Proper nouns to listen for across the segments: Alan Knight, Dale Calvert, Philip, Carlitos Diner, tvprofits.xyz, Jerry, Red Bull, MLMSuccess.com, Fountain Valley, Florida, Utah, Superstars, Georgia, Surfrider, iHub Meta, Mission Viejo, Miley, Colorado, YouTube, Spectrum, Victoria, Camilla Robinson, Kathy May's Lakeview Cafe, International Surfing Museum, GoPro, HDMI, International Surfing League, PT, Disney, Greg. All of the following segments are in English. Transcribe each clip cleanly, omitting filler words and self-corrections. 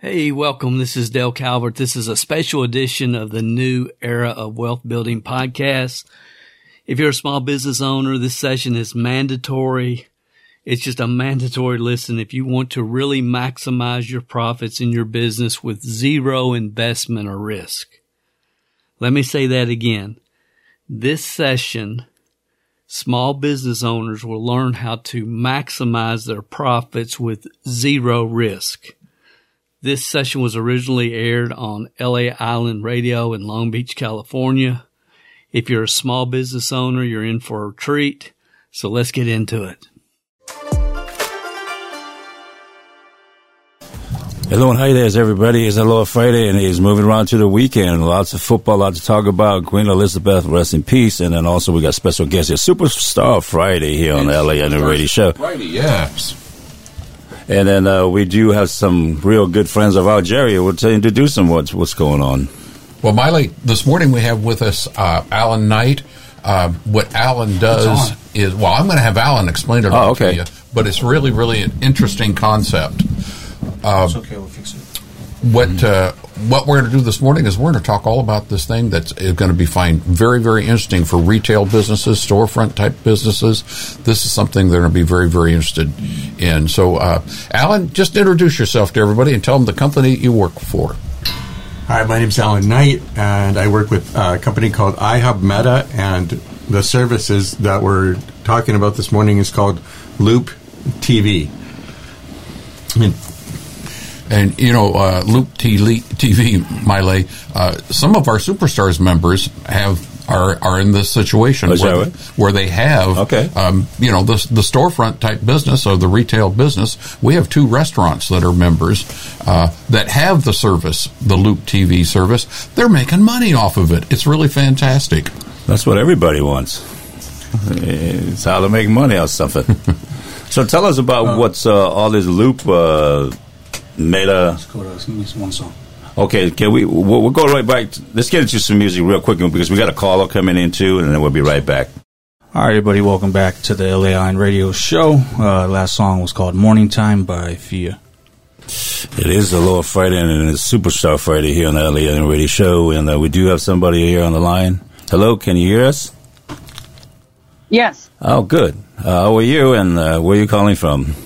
Hey, welcome. This is Dale Calvert. This is a special edition of the New Era of Wealth Building podcast. If you're a small business owner, this session is mandatory. It's just a mandatory listen if you want to really maximize your profits in your business with zero investment or risk. Let me say that again. This session, small business owners will learn how to maximize their profits with zero risk. This session was originally aired on LA Island Radio in Long Beach, California. If you're a small business owner, you're in for a treat. So let's get into it. Hello and hi there, everybody. It's Hello Friday, and it's moving around to the weekend. Lots of football, lots to talk about. Queen Elizabeth, rest in peace. And then also we got special guests here. Superstar Friday here on the LA Island Radio Show. Friday, yeah. And then we do have some real good friends of our Jerry. We'll tell you to do some what's going on. Well, Miley, this morning we have with us Alan Knight. What Alan does is, well, I'm going to have Alan explain it all to you. But it's really, really an interesting concept. It's okay, we'll fix it. What we're going to do this morning is we're going to talk all about this thing that's going to be very, very interesting for retail businesses, storefront type businesses. This is something they're going to be very, very interested in. So, Alan, just introduce yourself to everybody and tell them the company you work for. Hi, my name's Alan Knight, and I work with a company called iHub Meta, and the services that we're talking about this morning is called Loop TV. And, you know, Loop TV, Miley, some of our Superstars members are in this situation where they have, the storefront type business or the retail business. We have two restaurants that are members that have the service, the Loop TV service. They're making money off of it. It's really fantastic. That's what everybody wants. It's how to make money or something. So tell us about what's all this Loop Meta. Let's go to one song. Okay, can we'll go right back. Let's get into some music real quick because we got a caller coming in too, and then we'll be right back. All right, everybody, welcome back to the LA Island Radio Show. Last song was called Morning Time by Fia. It is the Lord Friday, and it's Superstar Friday here on the LA Island Radio Show, and we do have somebody here on the line. Hello, can you hear us? Yes. Oh, good. How are you, and where are you calling from?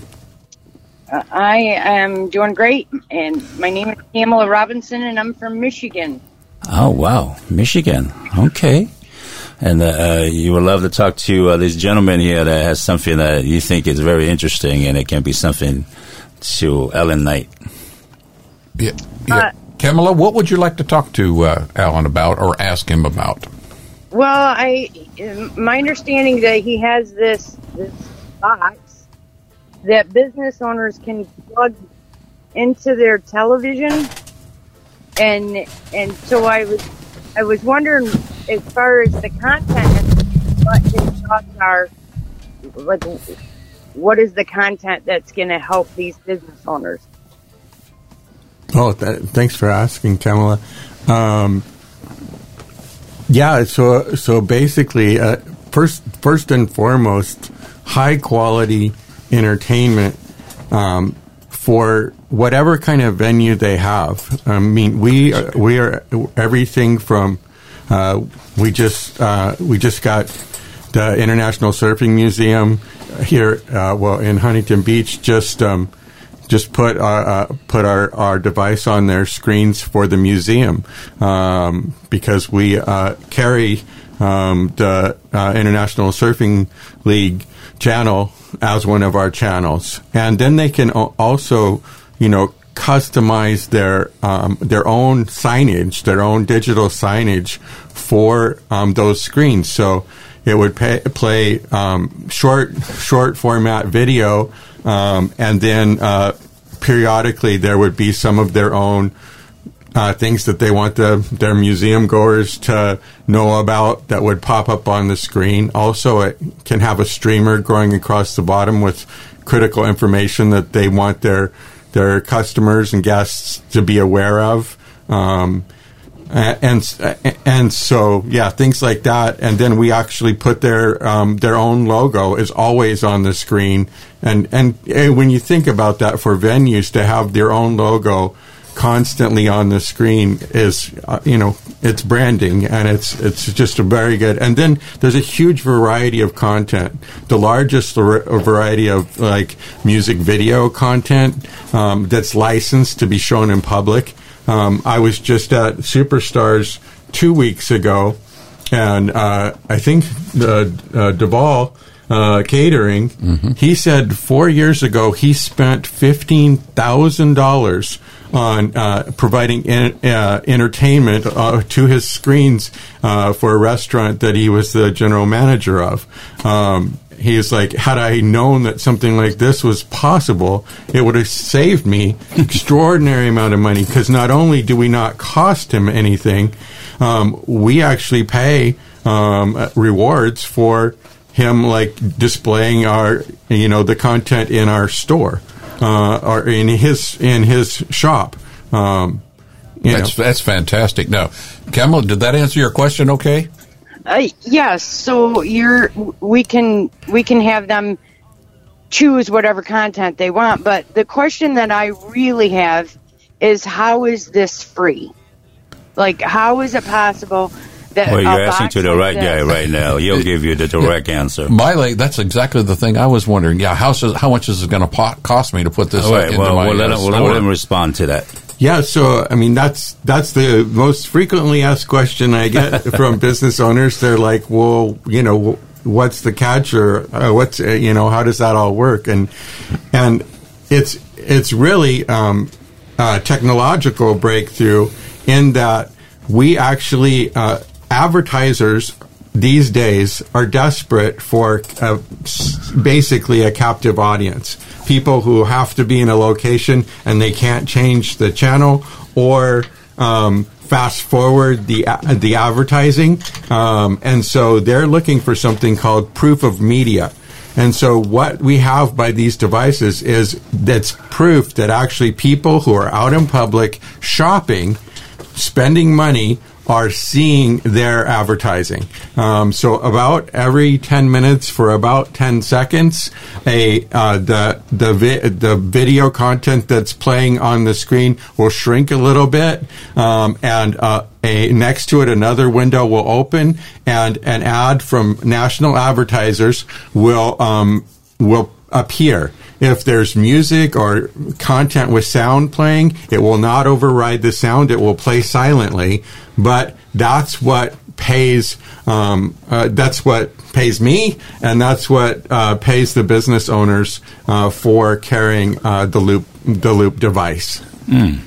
I am doing great, and my name is Camilla Robinson, and I'm from Michigan. Oh, wow. Michigan. Okay. And you would love to talk to this gentleman here that has something that you think is very interesting, and it can be something to Alan Knight. Yeah. Camilla, what would you like to talk to Alan about or ask him about? Well, my understanding that he has this thought that business owners can plug into their television, and so I was wondering, as far as the content, what his thoughts are. Like, what is the content that's going to help these business owners? Oh, thanks for asking, Camilla. So basically, first and foremost, high quality entertainment for whatever kind of venue they have. I mean, we are everything from we just got the International Surfing Museum here in Huntington Beach just put our device on their screens for the museum because we carry the International Surfing League channel as one of our channels, and then they can also, customize their own signage, their own digital signage for those screens. So it would play short format video, and then periodically there would be some of their own things that they want their museum goers to know about that would pop up on the screen. Also, it can have a streamer going across the bottom with critical information that they want their customers and guests to be aware of. So things like that. And then we actually put their own logo is always on the screen. And when you think about that, for venues to have their own logo constantly on the screen is, you know, it's branding, and it's just a very good. And then there's a huge variety of content. The largest variety of like music video content that's licensed to be shown in public. I was just at Superstars 2 weeks ago, and I think the Duval catering, he said 4 years ago he spent $15,000 on providing entertainment to his screens for a restaurant that he was the general manager of. He's like, had I known that something like this was possible, it would have saved me an extraordinary amount of money, because not only do we not cost him anything, we actually pay rewards for him, like, displaying our, you know, the content in our store, or in his shop. That's fantastic. Now, Camilla, did that answer your question okay? Yes. So we can have them choose whatever content they want. But the question that I really have is, how is this free? Like, how is it possible that well, you're asking to the right guy right now. He'll give you the direct answer. Miley, that's exactly the thing I was wondering. Yeah, how much is it going to cost me to put this into my store? We'll let him respond to that. Yeah, so, I mean, that's the most frequently asked question I get from business owners. They're like, well, you know, what's the catch, or how does that all work? And it's really a technological breakthrough in that we actually, advertisers these days are desperate for basically a captive audience. People who have to be in a location and they can't change the channel or fast forward the advertising, and so they're looking for something called proof of media. And so what we have by these devices is that's proof that actually people who are out in public shopping, spending money, are seeing their advertising. So about every 10 minutes for about 10 seconds, the video content that's playing on the screen will shrink a little bit, and next to it another window will open, and an ad from national advertisers will appear. If there's music or content with sound playing, it will not override the sound. It will play silently. But that's what pays. That's what pays me, and that's what pays the business owners for carrying the Loop device. Mm.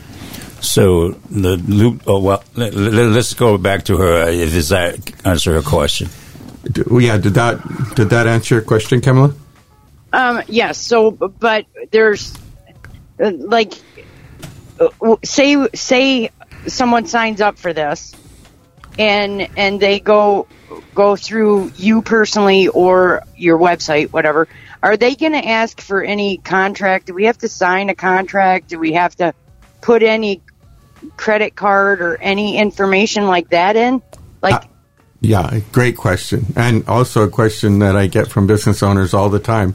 So the Loop. Oh well, let's go back to her. Does that answer her question? Did that answer your question, Camilla? Yes. So, but there's like, say someone signs up for this, and they go through you personally or your website, whatever. Are they going to ask for any contract? Do we have to sign a contract? Do we have to put any credit card or any information like that in? Like. Yeah, great question. And also a question that I get from business owners all the time.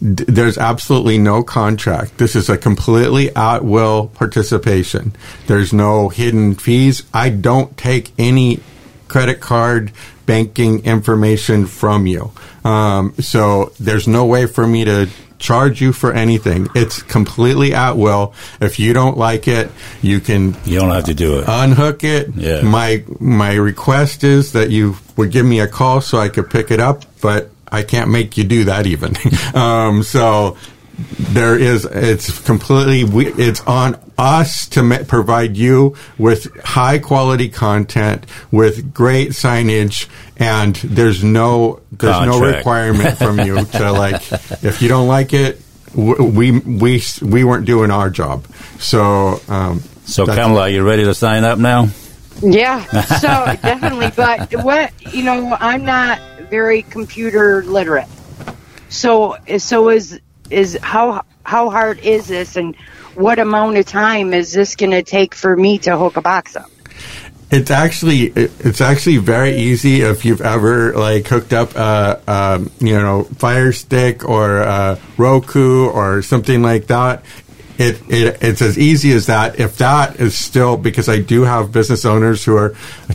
There's absolutely no contract. This is a completely at-will participation. There's no hidden fees. I don't take any credit card banking information from you. So there's no way for me to charge you for anything. It's completely at will. If you don't like it, you don't have to do it. Unhook it. Yeah. My request is that you would give me a call so I could pick it up, but I can't make you do that even. So it's on us to provide you with high quality content with great signage, and there's no requirement from you to like, if you don't like it, we weren't doing our job. So Kamala, are you ready to sign up now? Yeah, so definitely. But I'm not very computer literate. So is how hard is this, and what amount of time is this going to take for me to hook a box up? It's actually very easy if you've ever like hooked up Fire Stick or Roku or something like that. It's as easy as that. If that is still, because I do have business owners who are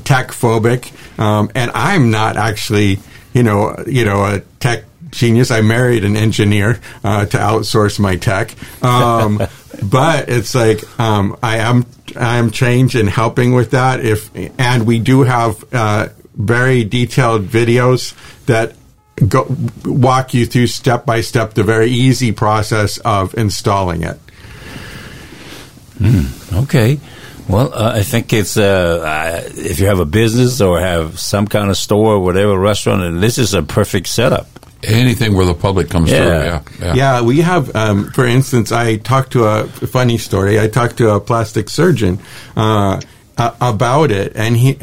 tech phobic, and I'm not actually, you know, a tech genius. I married an engineer to outsource my tech, but it's like I am trained in helping with that. And we do have very detailed videos that walk you through step by step the very easy process of installing it. Okay. Well, I think it's if you have a business or have some kind of store or whatever, restaurant, and this is a perfect setup. Anything where the public comes through. Yeah, we have, for instance, I talked to a funny story. I talked to a plastic surgeon about it, and he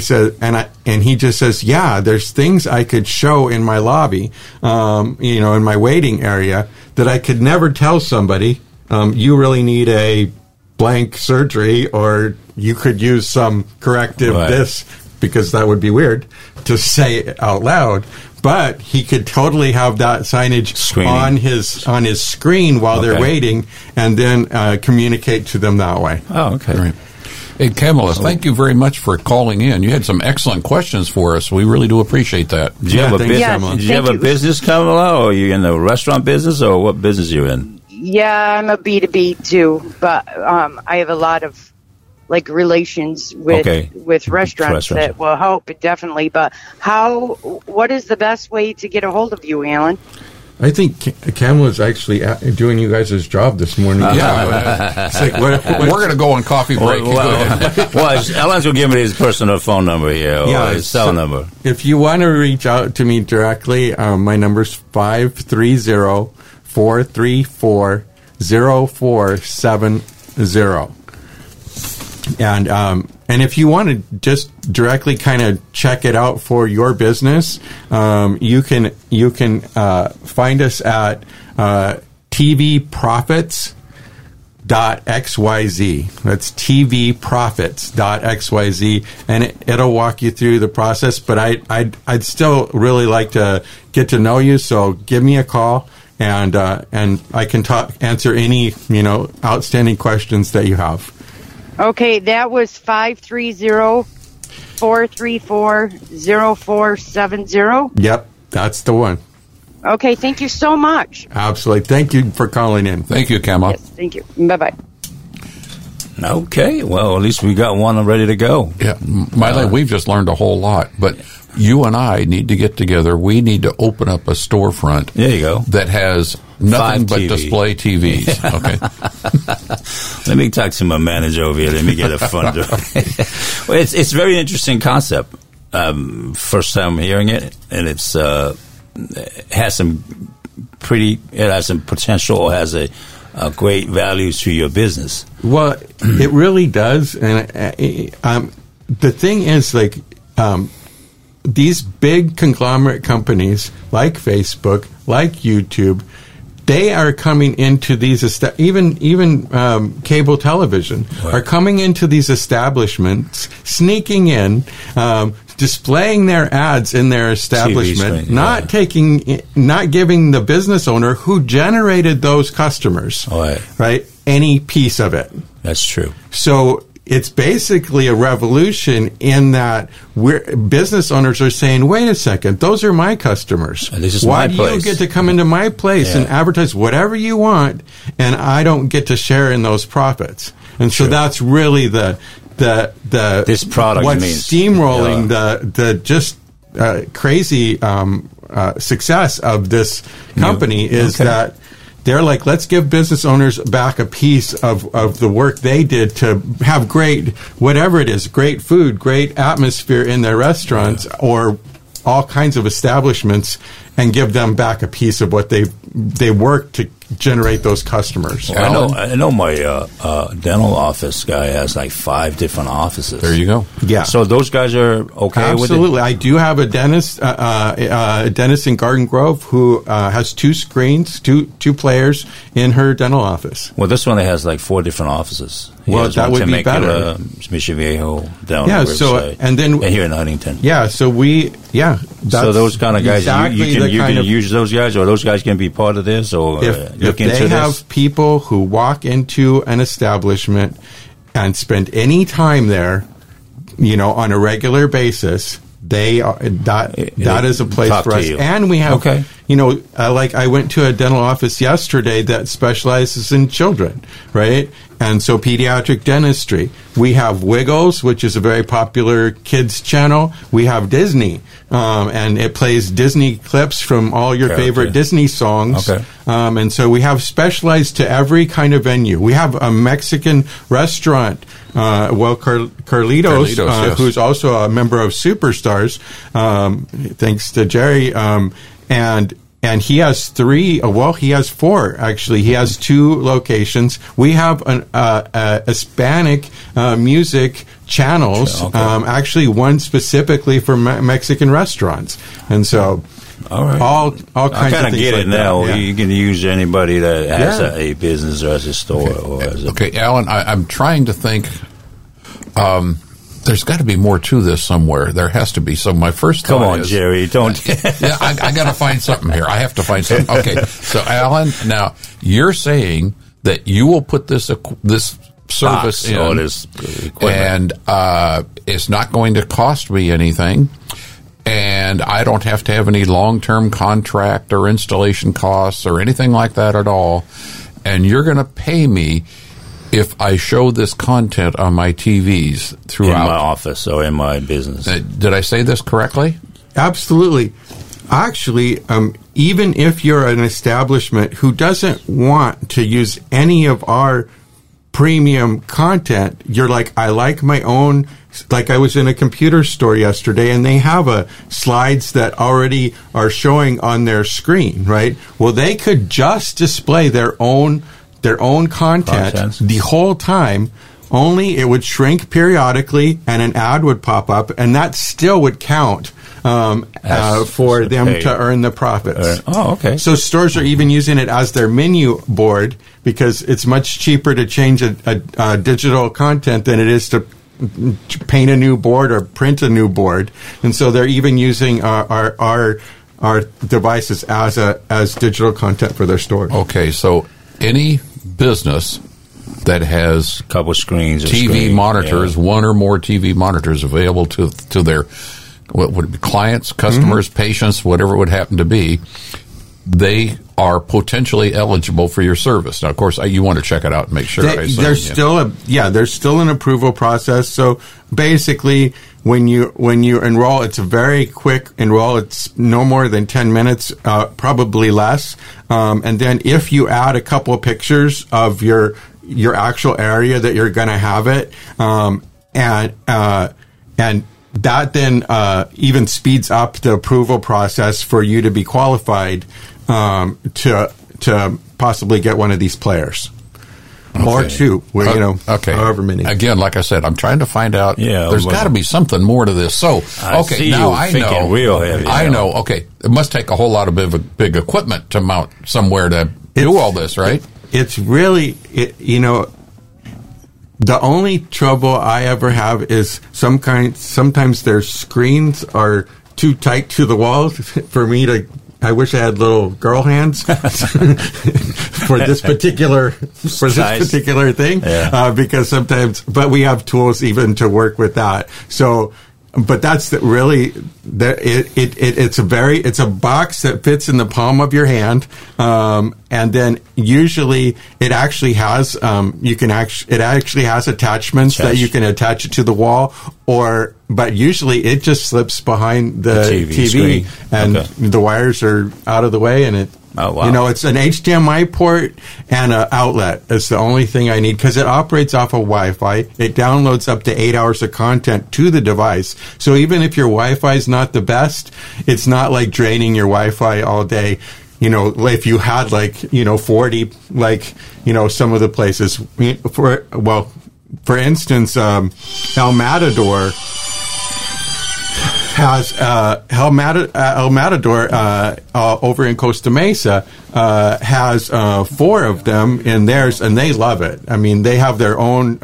said, and he just says, yeah, there's things I could show in my lobby, in my waiting area that I could never tell somebody. You really need a blank surgery, or you could use some corrective this, because that would be weird to say it out loud. But he could totally have that signage on his screen while they're waiting, and then communicate to them that way. Oh, okay. Great. Hey, Camilla, thank you very much for calling in. You had some excellent questions for us. We really do appreciate that. Do you have a business, Camilla, or are you in the restaurant business, or what business are you in? Yeah, I'm a B2B too, but I have a lot of relations with restaurants that will help definitely. But what is the best way to get a hold of you, Alan? I think Cam was actually doing you guys' job this morning. Yeah. It's like, we're going to go on coffee break. Well, Alan's going to give me his personal phone number here, or his cell number. If you want to reach out to me directly, my number's 530-434-0470. And if you want to just directly kind of check it out for your business, you can find us at tvprofits.xyz. That's tvprofits.xyz, and it'll walk you through the process. But I'd still really like to get to know you, so give me a call. And I can answer any, outstanding questions that you have. Okay, that was 530-434-0470. Yep, that's the one. Okay, thank you so much. Absolutely. Thank you for calling in. Thank you, Camilla. Yes, thank you. Bye-bye. Okay, well, at least we got one ready to go. Yeah, Miley, we've just learned a whole lot, but you and I need to get together. We need to open up a storefront. There you go. That has nothing but display TVs. Okay. Let me talk to my manager over here. Let me get a funder. Well, it's a very interesting concept. First time hearing it, and it's it has some potential. Has a great value to your business. Well, it really does. And the thing is, these big conglomerate companies like Facebook, like YouTube, they are coming into these even cable television are coming into these establishments, sneaking in, displaying their ads in their establishment, not giving the business owner who generated those customers, any piece of it. That's true. So it's basically a revolution in that business owners are saying, wait a second, those are my customers. Why do you get to come into my place and advertise whatever you want, and I don't get to share in those profits? And so that's really the success of this company is that they're like, let's give business owners back a piece of the work they did to have great food, great atmosphere in their restaurants or all kinds of establishments, and give them back a piece of what they worked to generate those customers. Well, I know my dental office guy has 5 different offices. There you go. Yeah. So those guys are okay with it? Absolutely. I do have a dentist in Garden Grove who has 2 screens, two players in her dental office. Well, this one has 4 different offices. Well, that would be better. Mission Viejo down the riverside, and then here in Huntington. Yeah, so so those kind of guys, you can use those guys, or those guys can be part of this, or Look into this. If they have people who walk into an establishment and spend any time there, you know, on a regular basis, they are, that is a place for us. And we have, you know, like I went to a dental office yesterday that specializes in children, right? And so pediatric dentistry. We have Wiggles, which is a very popular kids channel. We have Disney, and it plays Disney clips from all your favorite Disney songs. And so we have specialized to every kind of venue. We have a Mexican restaurant, Carlitos, who's also a member of Superstars, thanks to Jerry, and he has four, actually. He has two locations. We have an Hispanic music channels, actually one specifically for Mexican restaurants. And so all kinds of things. I kind of get it now. Yeah. You can use anybody that has a business or has a store. Or has Alan, I'm trying to think. There's got to be more to this somewhere. There has to be. So my first thought is... Jerry, don't... I got to find something here. I have to find something. Okay, so Alan, now, you're saying that you will put this service in, and it's not going to cost me anything, and I don't have to have any long-term contract or installation costs or anything like that at all, and you're going to pay me if I show this content on my TVs throughout. In my office or in my business. Did I say this correctly? Absolutely. Actually, even if you're an establishment who doesn't want to use any of our premium content, you're like, I like my own. Like I was in a computer store yesterday, and they have slides that already are showing on their screen, right? Well, they could just display their own content the whole time, only it would shrink periodically and an ad would pop up, and that still would count for them to earn the profits. So stores are even using it as their menu board because it's much cheaper to change a digital content than it is to paint a new board or print a new board. And so they're even using our devices as digital content for their stores. Okay, so any business that has a couple screens, TV monitors, one or more TV monitors available to their what would it be, clients, customers, patients, whatever it would happen to be, they are potentially eligible for your service. Now, of course, you want to check it out and make sure. There's still an approval process. So basically, when you enroll, it's a very quick enroll. It's no more than 10 minutes, probably less. And then if you add a couple of pictures of your actual area that you're going to have it, and that then even speeds up the approval process for you to be qualified to possibly get one of these players. Or two, however many. Again, like I said, I'm trying to find out. Yeah, there's got to be something more to this. So, I know. Okay, it must take a whole lot of big equipment to mount somewhere to do all this, right? It's really, the only trouble I ever have is sometimes their screens are too tight to the wall for me to. I wish I had little girl hands for this particular thing, because sometimes. But we have tools even to work with that. So, but that's it's a box that fits in the palm of your hand, and then usually it actually has attachments that you can attach it to the wall, but usually it just slips behind the TV and the wires are out of the way, and it it's an HDMI port and an outlet. It's the only thing I need because it operates off of Wi-Fi. It downloads up to 8 hours of content to the device. So even if your Wi-Fi is not the best, it's not like draining your Wi-Fi all day. You know, if you had 40, some of the places. For instance, El Matador has El Matador over in Costa Mesa has four of them in theirs, and they love it. I mean, they have their own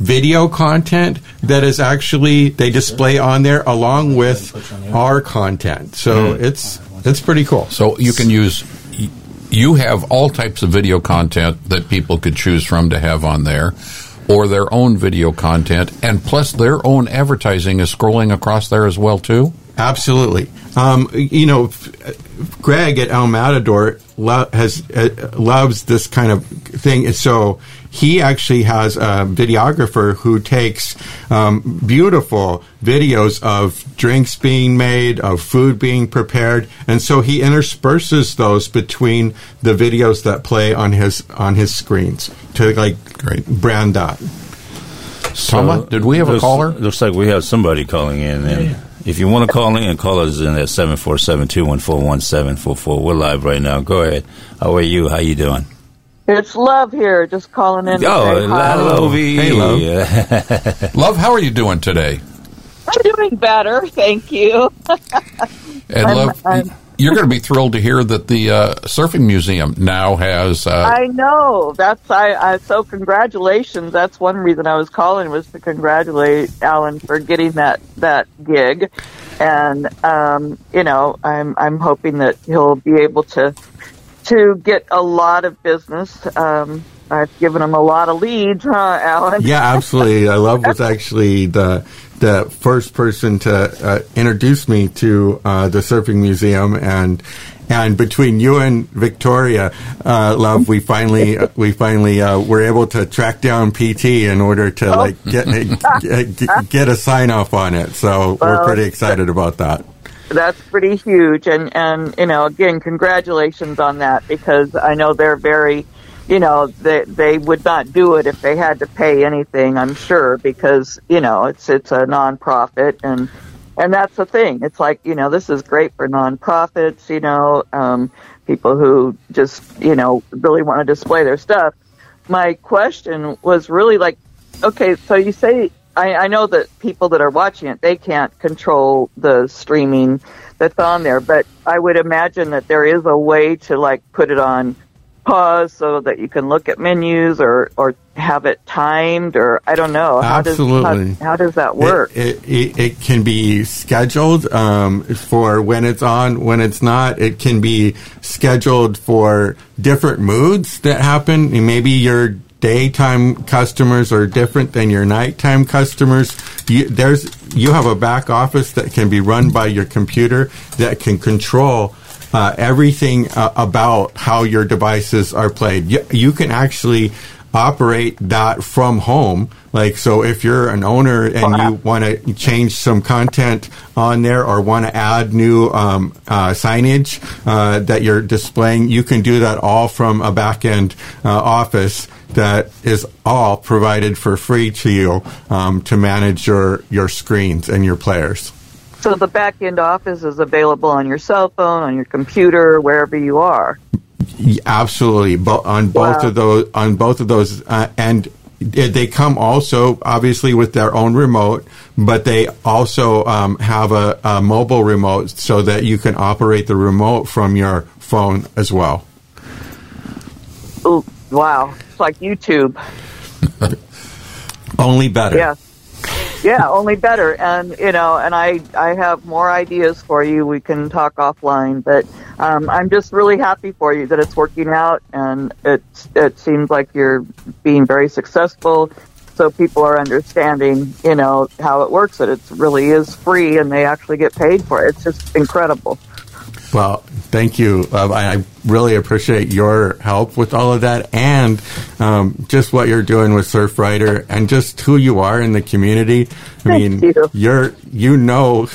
video content that is actually they display on there along with our content. So it's pretty cool. So you can use you have all types of video content that people could choose from to have on there, or their own video content, and plus their own advertising is scrolling across there as well, too? Absolutely. You know, Greg at El Matador loves this kind of thing. So he actually has a videographer who takes beautiful videos of drinks being made, of food being prepared, and so he intersperses those between the videos that play on his screens to brand that. So, did we have a caller? Looks like we have somebody calling in. If you want to call in, call us in at 747-214-1744. We're live right now. Go ahead. How are you? How you doing? It's Love here, just calling in. Oh, hello, V. Hey, Love. Love, how are you doing today? I'm doing better, thank you. And Love, you're going to be thrilled to hear that the Surfing Museum now has... I know. So congratulations. That's one reason I was calling, was to congratulate Alan for getting that gig. And, I'm hoping that he'll be able to get a lot of business. I've given him a lot of leads, huh, Alan? Yeah, absolutely. Love was actually the first person to introduce me to the Surfing Museum, and between you and Victoria, Love, we finally were able to track down PT in order to get a sign off on it. So we're pretty excited about that. That's pretty huge, and again, congratulations on that, because I know they're very, they would not do it if they had to pay anything, I'm sure, because it's a nonprofit, and that's the thing. It's like, this is great for nonprofits, people who just really want to display their stuff. My question was really okay, so you say, I know that people that are watching it, they can't control the streaming that's on there, but I would imagine that there is a way to put it on pause so that you can look at menus or have it timed, or I don't know. Absolutely. How does that work? It can be scheduled for when it's on, when it's not. It can be scheduled for different moods that happen. Maybe you're daytime customers are different than your nighttime customers. You have a back office that can be run by your computer that can control everything about how your devices are played. You can actually operate that from home. So if you're an owner and you want to change some content on there or want to add new signage that you're displaying, you can do that all from a back-end office that is all provided for free to you to manage your screens and your players. So the back-end office is available on your cell phone, on your computer, wherever you are. Absolutely, on both of those, and they come also obviously with their own remote, but they also have a mobile remote so that you can operate the remote from your phone as well. Ooh, wow, it's like YouTube. Only better. Yeah. Yeah, only better. And, and I have more ideas for you. We can talk offline. But I'm just really happy for you that it's working out. And it seems like you're being very successful. So people are understanding, how it works. That it really is free and they actually get paid for it. It's just incredible. Well, thank you. I really appreciate your help with all of that, and just what you're doing with Surfrider, and just who you are in the community. I mean, thank you. you know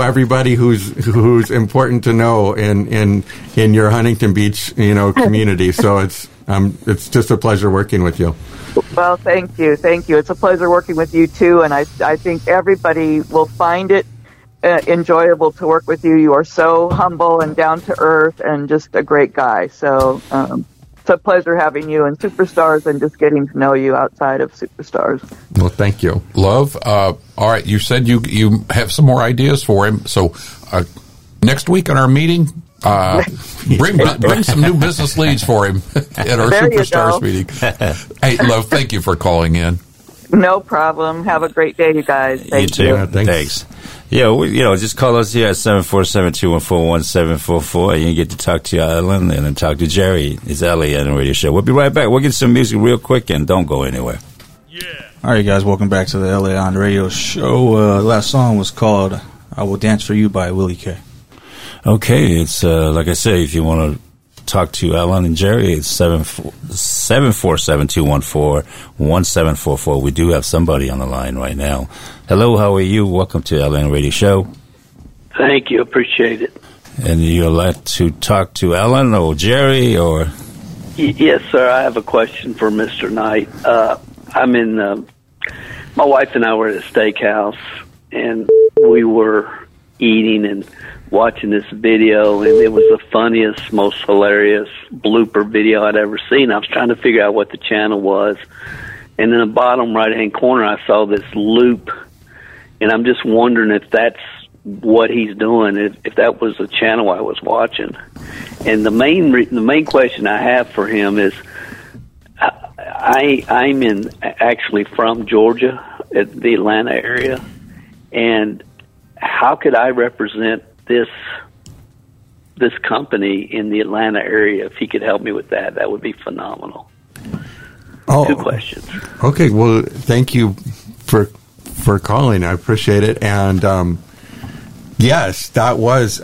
everybody who's important to know in your Huntington Beach, community. So it's just a pleasure working with you. Well, thank you. It's a pleasure working with you too, and I think everybody will find it enjoyable to work with you. You are so humble and down to earth, and just a great guy. So it's a pleasure having you in Superstars and just getting to know you outside of Superstars. Well, thank you, Love. All right, you said you have some more ideas for him. So next week in our meeting, bring some new business leads for him at our Superstars meeting. Hey, Love, thank you for calling in. No problem. Have a great day, you guys. Thank you. Yeah, thanks. Yeah, just call us here at 747-214-1744. You can get to talk to Alan and then talk to Jerry. It's LA Island Radio Show. We'll be right back. We'll get some music real quick and don't go anywhere. Yeah. All right, guys. Welcome back to the LA Island Radio Show. The last song was called I Will Dance For You by Willie K. Okay. It's, like I say, if you want to talk to Alan and Jerry, it's 747-214-1744. We do have somebody on the line right now. Hello, how are you? Welcome to Alan Radio Show. Thank you, appreciate it. And you'd like to talk to Alan or Jerry or? Yes, sir, I have a question for Mr. Knight. I'm in, my wife and I were at a steakhouse, and we were eating and watching this video, and it was the funniest, most hilarious blooper video I'd ever seen. I was trying to figure out what the channel was, and in the bottom right-hand corner, I saw this loop, and I'm just wondering if that's what he's doing, if that was the channel I was watching. And the main question I have for him is, I'm actually from Georgia, at the Atlanta area, and how could I represent this company in the Atlanta area? If he could help me with that, that would be phenomenal. Oh, 2 questions. Okay, well, thank you for calling. I appreciate it. And yes, that was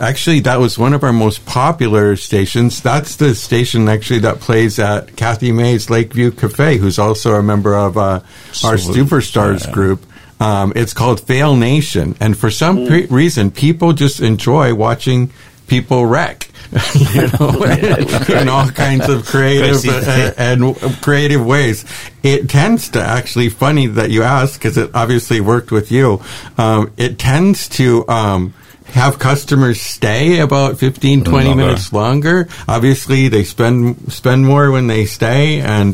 one of our most popular stations. That's the station actually that plays at Kathy May's Lakeview Cafe, who's also a member of our Superstars group. It's called Fail Nation, and for some reason, people just enjoy watching people wreck, in all kinds of creative and creative ways. It tends to actually, funny that you ask, because it obviously worked with you. It tends to have customers stay about 15, 20 minutes longer. Obviously, they spend more when they stay, and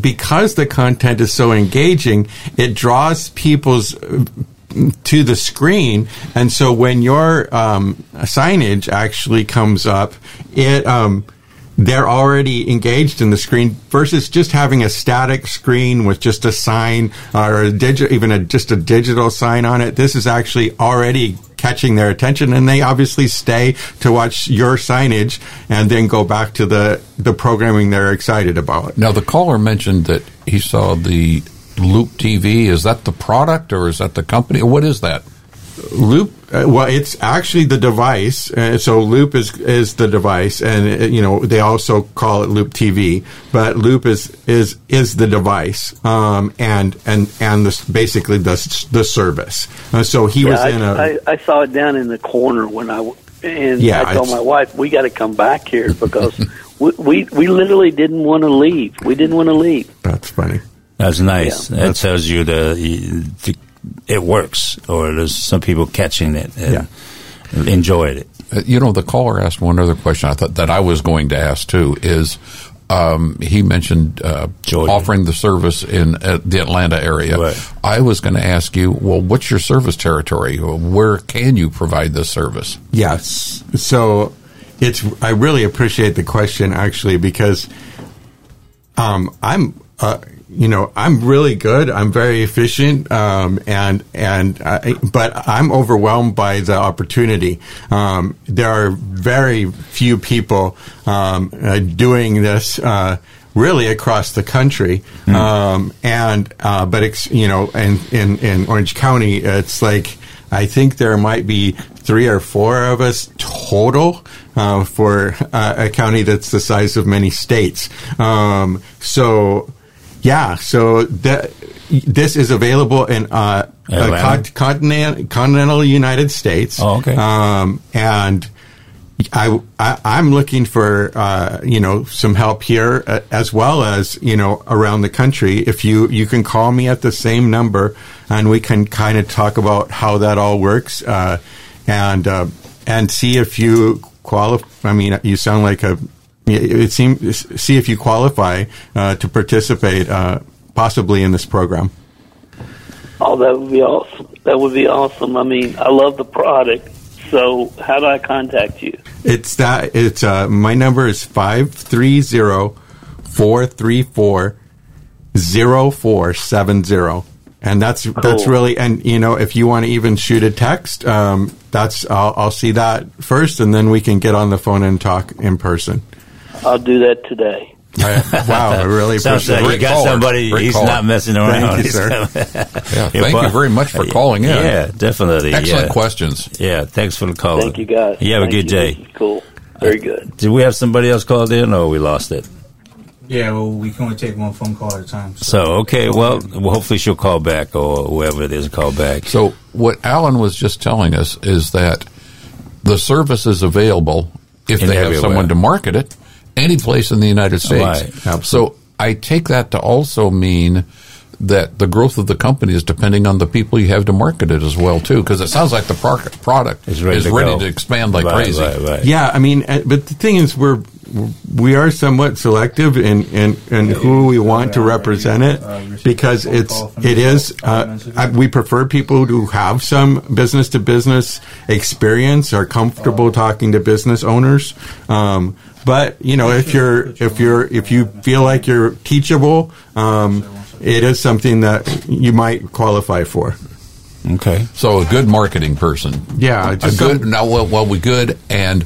because the content is so engaging, it draws people's to the screen. And so when your signage actually comes up, they're already engaged in the screen versus just having a static screen with just a sign or just a digital sign on it. This is actually already catching their attention, and they obviously stay to watch your signage and then go back to the programming they're excited about. Now, the caller mentioned that he saw the Loop TV. Is that the product or is that the company? What is that? Loop, well, it's actually the device. So Loop is the device, and they also call it Loop TV, but Loop is the device, and this basically the service. So he was in I saw it down in the corner when I told my wife, we got to come back here because we literally didn't want to leave. We didn't want to leave. That's funny. That's nice. Yeah. That tells you the it works, or there's some people catching it and enjoyed it. The caller asked one other question I thought that I was going to ask too is he mentioned offering the service in the Atlanta area. Right. I was going to ask you, well, what's your service territory? Where can you provide this service? Yes. So I really appreciate the question, actually, because I'm really good. I'm very efficient, but I'm overwhelmed by the opportunity. There are very few people doing this really across the country, but it's, in Orange County, it's like I think there might be 3 or 4 of us total for a county that's the size of many states. This is available in the continental United States. Oh, okay. And I'm looking for some help here as well as around the country. If you can call me at the same number, and we can kind of talk about how that all works, and see if you qualify. I mean, you sound like a. It seems. See if you qualify to participate, possibly in this program. Oh, that would be awesome! That would be awesome. I mean, I love the product. So, how do I contact you? It's my number is 530-434 0470. And that's really, and you know, if you want to even shoot a text, I'll see that first, and then we can get on the phone and talk in person. I'll do that today. Wow, I really appreciate it. You got somebody, he's not messing around. Thank you, sir. Thank you very much for calling in. Yeah, definitely. Excellent questions. Yeah, thanks for the call. Thank you, guys. You have a good day. Cool. Very good. Did we have somebody else called in, or we lost it? Yeah, well, we can only take one phone call at a time. So, okay, well, hopefully she'll call back, or whoever it is call back. So what Alan was just telling us is that the service is available if they have someone to market it. Any place in the United States. Right. So I take that to also mean that the growth of the company is depending on the people you have to market it as well, too, because it sounds like the product is ready to expand like crazy. Right. Yeah, I mean, but the thing is we are somewhat selective in who we want to represent it, because we prefer people who have some business-to-business experience, are comfortable talking to business owners. But you know, if you feel like you're teachable, it is something that you might qualify for. Okay. So a good marketing person. Yeah, good and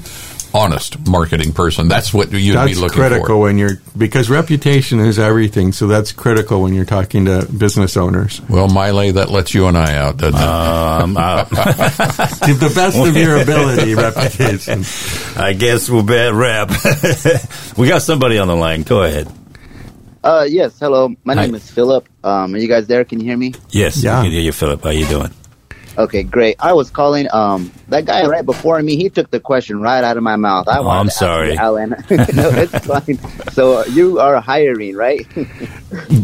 honest marketing person. That's what you'd be looking for. That's critical because reputation is everything. So that's critical when you're talking to business owners. Well, Miley, that lets you and I out, doesn't it? I'm out. To the best of your ability, reputation. I guess we're bad rap. We got somebody on the line. Go ahead. Yes. Hello. My name is Philip. Are you guys there? Can you hear me? Yes. Yeah. I can hear you, Philip. How you doing? Okay, great. I was calling that guy right before me. He took the question right out of my mouth. I'm sorry, Alan. No, it's fine. So you are hiring, right?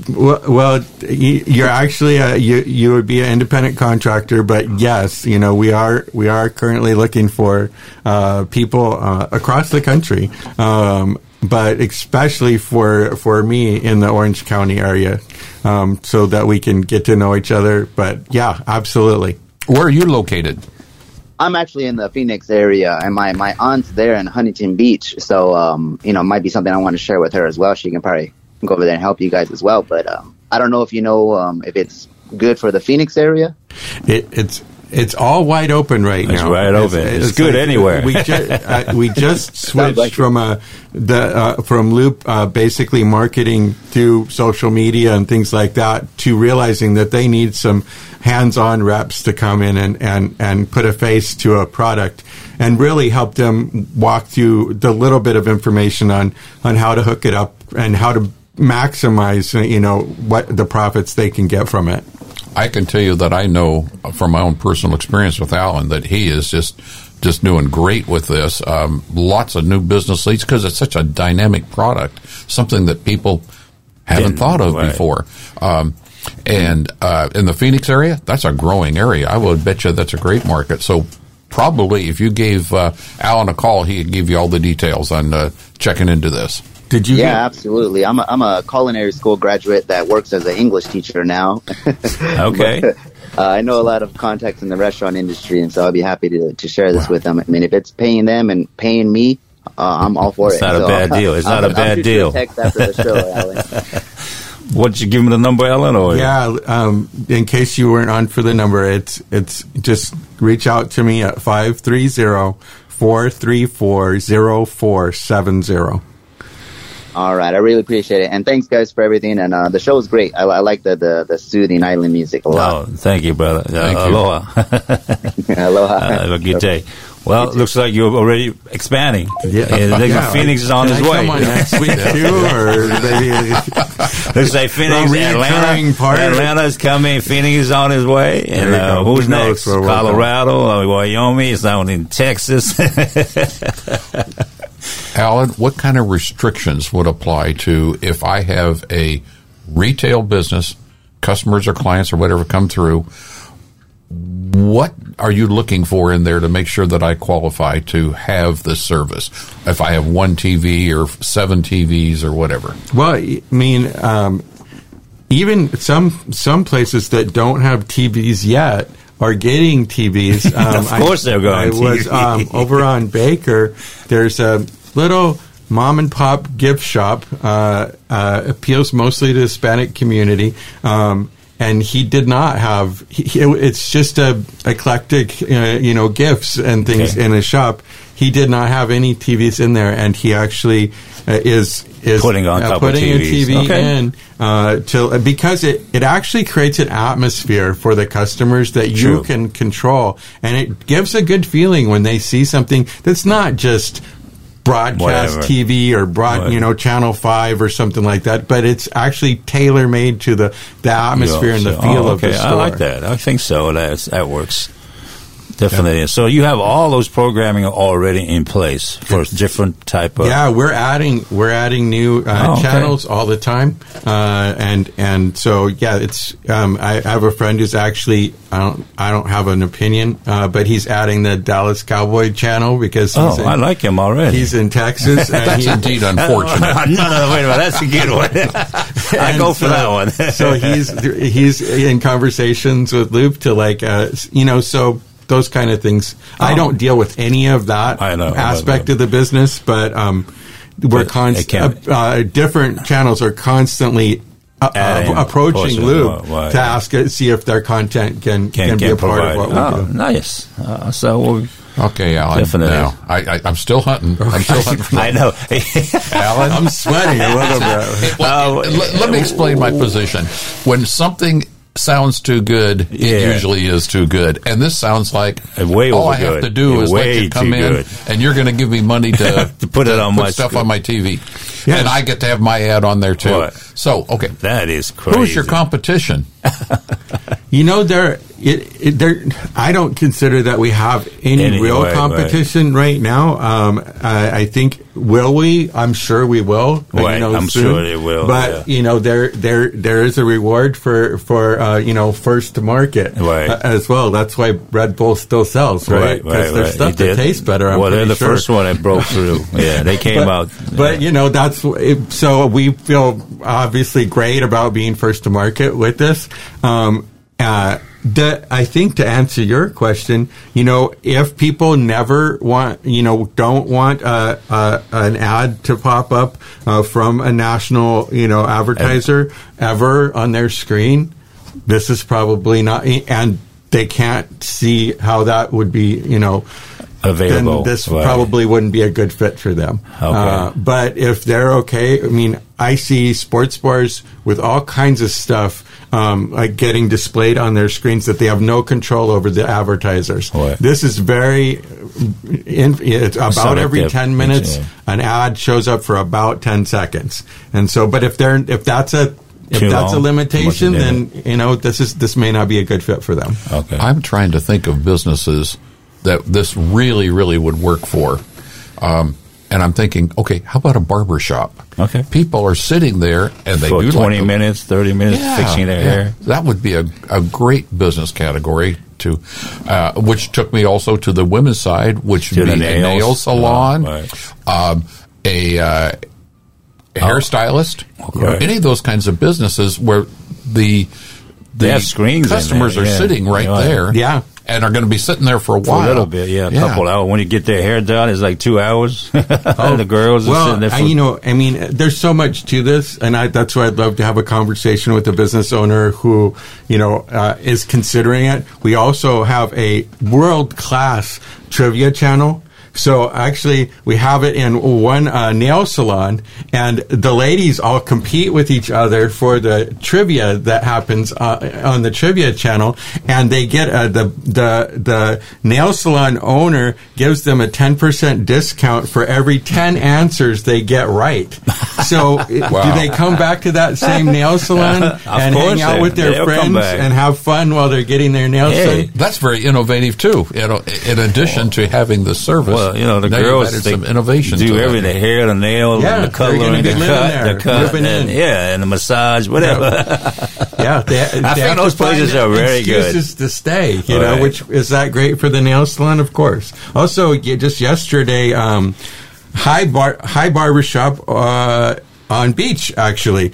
Well, you're actually you would be an independent contractor, but yes, you know, we are currently looking for people across the country. But especially for me in the Orange County area, so that we can get to know each other. But yeah, absolutely. Where are you located? I'm actually in the Phoenix area, and my aunt's there in Huntington Beach. So, you know, might be something I want to share with her as well. She can probably go over there and help you guys as well. But I don't know if you know if it's good for the Phoenix area. It's all wide open right now. It's wide open. It's good anywhere. We just switched from Loop basically marketing through social media and things like that to realizing that they need some hands-on reps to come in and put a face to a product and really help them walk through the little bit of information on how to hook it up and how to maximize, you know, what the profits they can get from it. I can tell you that I know from my own personal experience with Alan that he is just doing great with this. Lots of new business leads because it's such a dynamic product, something that people haven't thought of before. And in the Phoenix area, that's a growing area. I would bet you that's a great market. So probably if you gave Alan a call, he'd give you all the details on checking into this. Did you? Yeah, absolutely. I'm a culinary school graduate that works as an English teacher now. Okay. But, I know a lot of contacts in the restaurant industry, and so I'll be happy to share this with them. I mean, if it's paying them and paying me, I'm all for it. It's not a bad deal. It's not a bad deal. I'll text after the show, Alan. What, you give me the number, Alan? Or? Yeah, in case you weren't on for the number, it's just reach out to me at 530-434-0470. All right, I really appreciate it, and thanks, guys, for everything. And the show is great. I like the soothing island music a lot. Oh, thank you, brother. Thank you. Aloha. Aloha. Have a good day. Well, it looks like you're already expanding. Yeah. Phoenix is on his way. Next week too, or maybe looks like Phoenix, Atlanta is coming. Phoenix is on his way, and who's next? Colorado, Wyoming. It's down in Texas. Alan, what kind of restrictions would apply to if I have a retail business, customers or clients or whatever come through? What are you looking for in there to make sure that I qualify to have this service? If I have one TV or 7 TVs or whatever? Well, I mean, even some places that don't have TVs yet are getting TVs. Of course they're going to. I was over on Baker. There's a little mom and pop gift shop, appeals mostly to the Hispanic community. And he did not have, it's just a eclectic, gifts and things in his shop. He did not have any TVs in there, and he actually is putting on putting TVs. A TV in till, because it actually creates an atmosphere for the customers that you can control, and it gives a good feeling when they see something that's not just broadcast TV or Channel 5 or something like that, but it's actually tailor made to the atmosphere and the feel of the store. I like that. I think so. That works. Definitely. Yeah. So you have all those programming already in place for different type of. Yeah, we're adding new channels all the time, and so it's. I have a friend who's actually I don't have an opinion, but he's adding the Dallas Cowboy channel because I like him already. He's in Texas. And that's indeed unfortunate. No, wait a minute. That's a good one. I go for that one. So he's in conversations with Loop to so. Those kind of things. I don't deal with any of that aspect of the business, but we're constantly different channels are constantly approaching Loop to ask see if their content can be a part of what we do. Nice. Okay, Alan. Definitely. Now, I'm still hunting. I'm still hunting. I know. Alan, I'm sweating a little bit. Let me explain my position. When something sounds too good, it usually is too good. And this sounds like all I have to do is let you come in, and you're going to give me money to, to put it on put my stuff on my TV. Yes. And I get to have my ad on there, too. What? So, okay. That is crazy. Who's your competition? I don't consider that we have any real competition right now. I think, will we? I'm sure we will. I'm soon. Sure they will. But there is a reward for first to market as well. That's why Red Bull still sells, right? Because there's stuff that tastes better. They're the first one that broke through. Yeah, they came out. Yeah. But that's so we feel obviously great about being first to market with this. I think to answer your question, if people never want, don't want an ad to pop up from a national, advertiser ever on their screen, this is probably not, and they can't see how that would be, available. Then this probably wouldn't be a good fit for them. Okay. But if they're okay, I see sports bars with all kinds of stuff getting displayed on their screens that they have no control over the advertisers. Boy. This is it's about every 10 minutes an ad shows up for about 10 seconds. And so, but if that's a limitation, then this may not be a good fit for them. Okay. I'm trying to think of businesses that this really, really would work for. And I'm thinking, okay, how about a barber shop? Okay. People are sitting there, and they do 20 minutes, 30 minutes, fixing their hair. That would be a great business category, to, which took me also to the women's side, which would be a nail salon, a hairstylist, any of those kinds of businesses where the customers are sitting right there. Yeah. And are going to be sitting there for a while. For a little bit, a couple hours. When you get their hair done, it's like 2 hours. The girls are sitting there for... there's so much to this, and that's why I'd love to have a conversation with a business owner who, is considering it. We also have a world-class trivia channel. So actually, we have it in one nail salon, and the ladies all compete with each other for the trivia that happens on the trivia channel, and they get the nail salon owner gives them a 10% discount for every 10 answers they get right. So do they come back to that same nail salon and hang out with their friends and have fun while they're getting their nails done? That's very innovative too. In addition to having the service. The girls, they do everything, the hair, the nail, the coloring, the cut, and the massage, whatever. Yeah. I think those places are very good. Excuses to stay, which is that great for the nail salon, of course. Also, just yesterday, High Barbershop on beach, actually.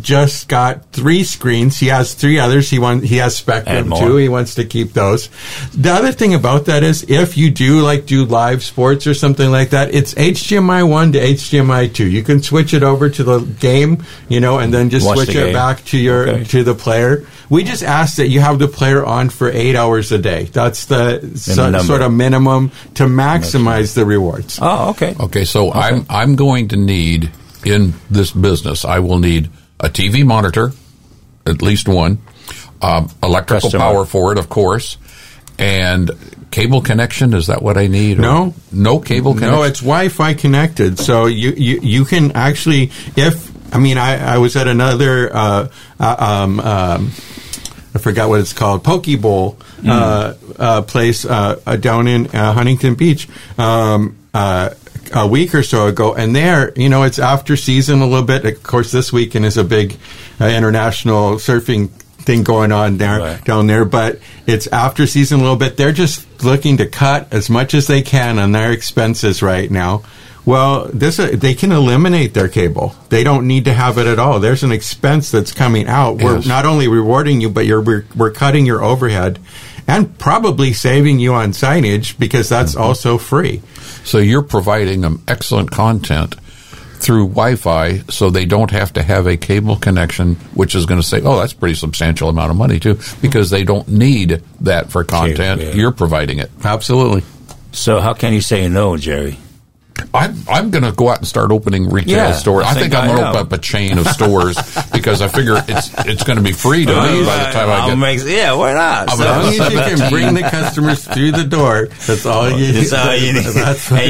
Just got 3 screens. He has 3 others. He has Spectrum, too. He wants to keep those. The other thing about that is if you do, like, do live sports or something like that, it's HDMI 1 to HDMI 2. You can switch it over to the game, you know, and then just switch it back to your to the player. We just ask that you have the player on for 8 hours a day. That's the sort of minimum to maximize the rewards. Oh, okay. Okay, so I'm going to need... in this business, I will need a TV monitor, at least one, electrical power for it, of course, and cable connection. Is that what I need? No. No cable connection? No, it's Wi-Fi connected. So you can actually, I was at another, I forgot what it's called, Poke Bowl place down in Huntington Beach, a week or so ago, and there, you know, it's after season a little bit. Of course, this weekend is a big international surfing thing going on there, down there, but it's after season a little bit. They're just looking to cut as much as they can on their expenses right now. Well, they can eliminate their cable. They don't need to have it at all. There's an expense that's coming out. Yes. We're not only rewarding you, but we're cutting your overhead and probably saving you on signage because that's also free. So you're providing them excellent content through Wi-Fi so they don't have to have a cable connection, which is going to say, that's a pretty substantial amount of money, too, because they don't need that for content. Yeah. You're providing it. Absolutely. So how can you say no, Jerry? I'm going to go out and start opening retail stores. I think I'm going to open up a chain of stores because I figure it's going to be free to me by the time why not? As long as you can bring the customers through the door, that's all you need. And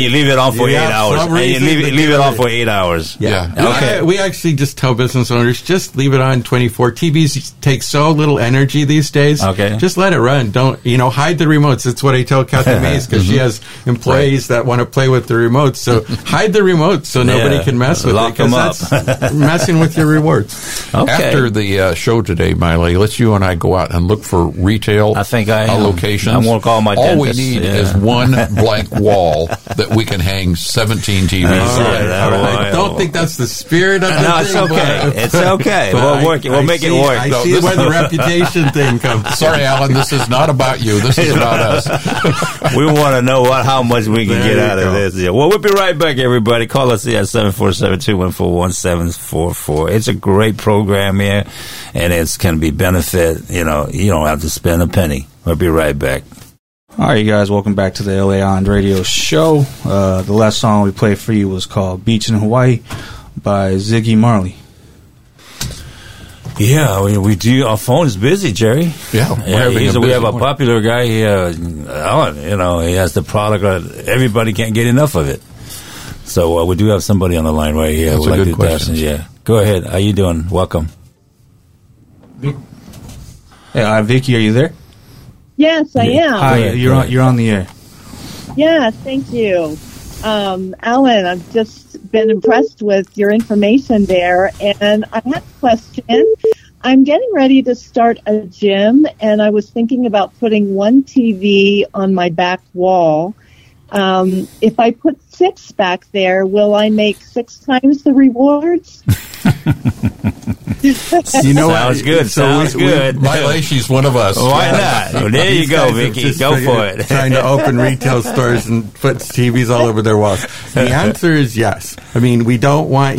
you leave it on for 8 hours. And you leave it on for 8 hours. Yeah. Okay. We actually just tell business owners, just leave it on 24. TVs take so little energy these days. Okay. Just let it run. Don't, hide the remotes. That's what I tell Kathy May's because she has employees that want to play with the remotes. So hide the remote so nobody can mess with it because that's messing with your rewards. Okay. After the show today, Miley, let's you and I go out and look for retail locations. I'm going to call my dentist. All we need is one blank wall that we can hang 17 TVs on. I don't think that's the spirit of the thing. No, it's okay. It's okay. We'll make it work. I see where the reputation thing comes. Sorry, Alan, this is not about you. This is about us. We want to know how much we can get out of this. Well, we'll be right back, everybody. Call us at 747-214-1744. It's a great program here, and it's going to be benefit. You don't have to spend a penny. We'll be right back. All right, you guys. Welcome back to the LA Island Radio Show. The last song we played for you was called Beach in Hawaii by Ziggy Marley. Yeah, we do. Our phone is busy, Jerry. Yeah, we have a popular guy here, Alan. He has the product. Everybody can't get enough of it. So we do have somebody on the line right here. That's a good question. Yeah, go ahead. How you doing? Welcome. Hey, Vicky, are you there? Yes, I am. Hi, you're on the air. Yeah, thank you, Alan. I've just been impressed with your information there, and I have a question. I'm getting ready to start a gym, and I was thinking about putting one TV on my back wall. If I put 6 back there, will I make 6 times the rewards? Sounds good. Sounds good. Miley, she's one of us. Why not? Well, there you go, Vicky. Go for it. Trying to open retail stores and put TVs all over their walls. The answer is yes. I mean, we want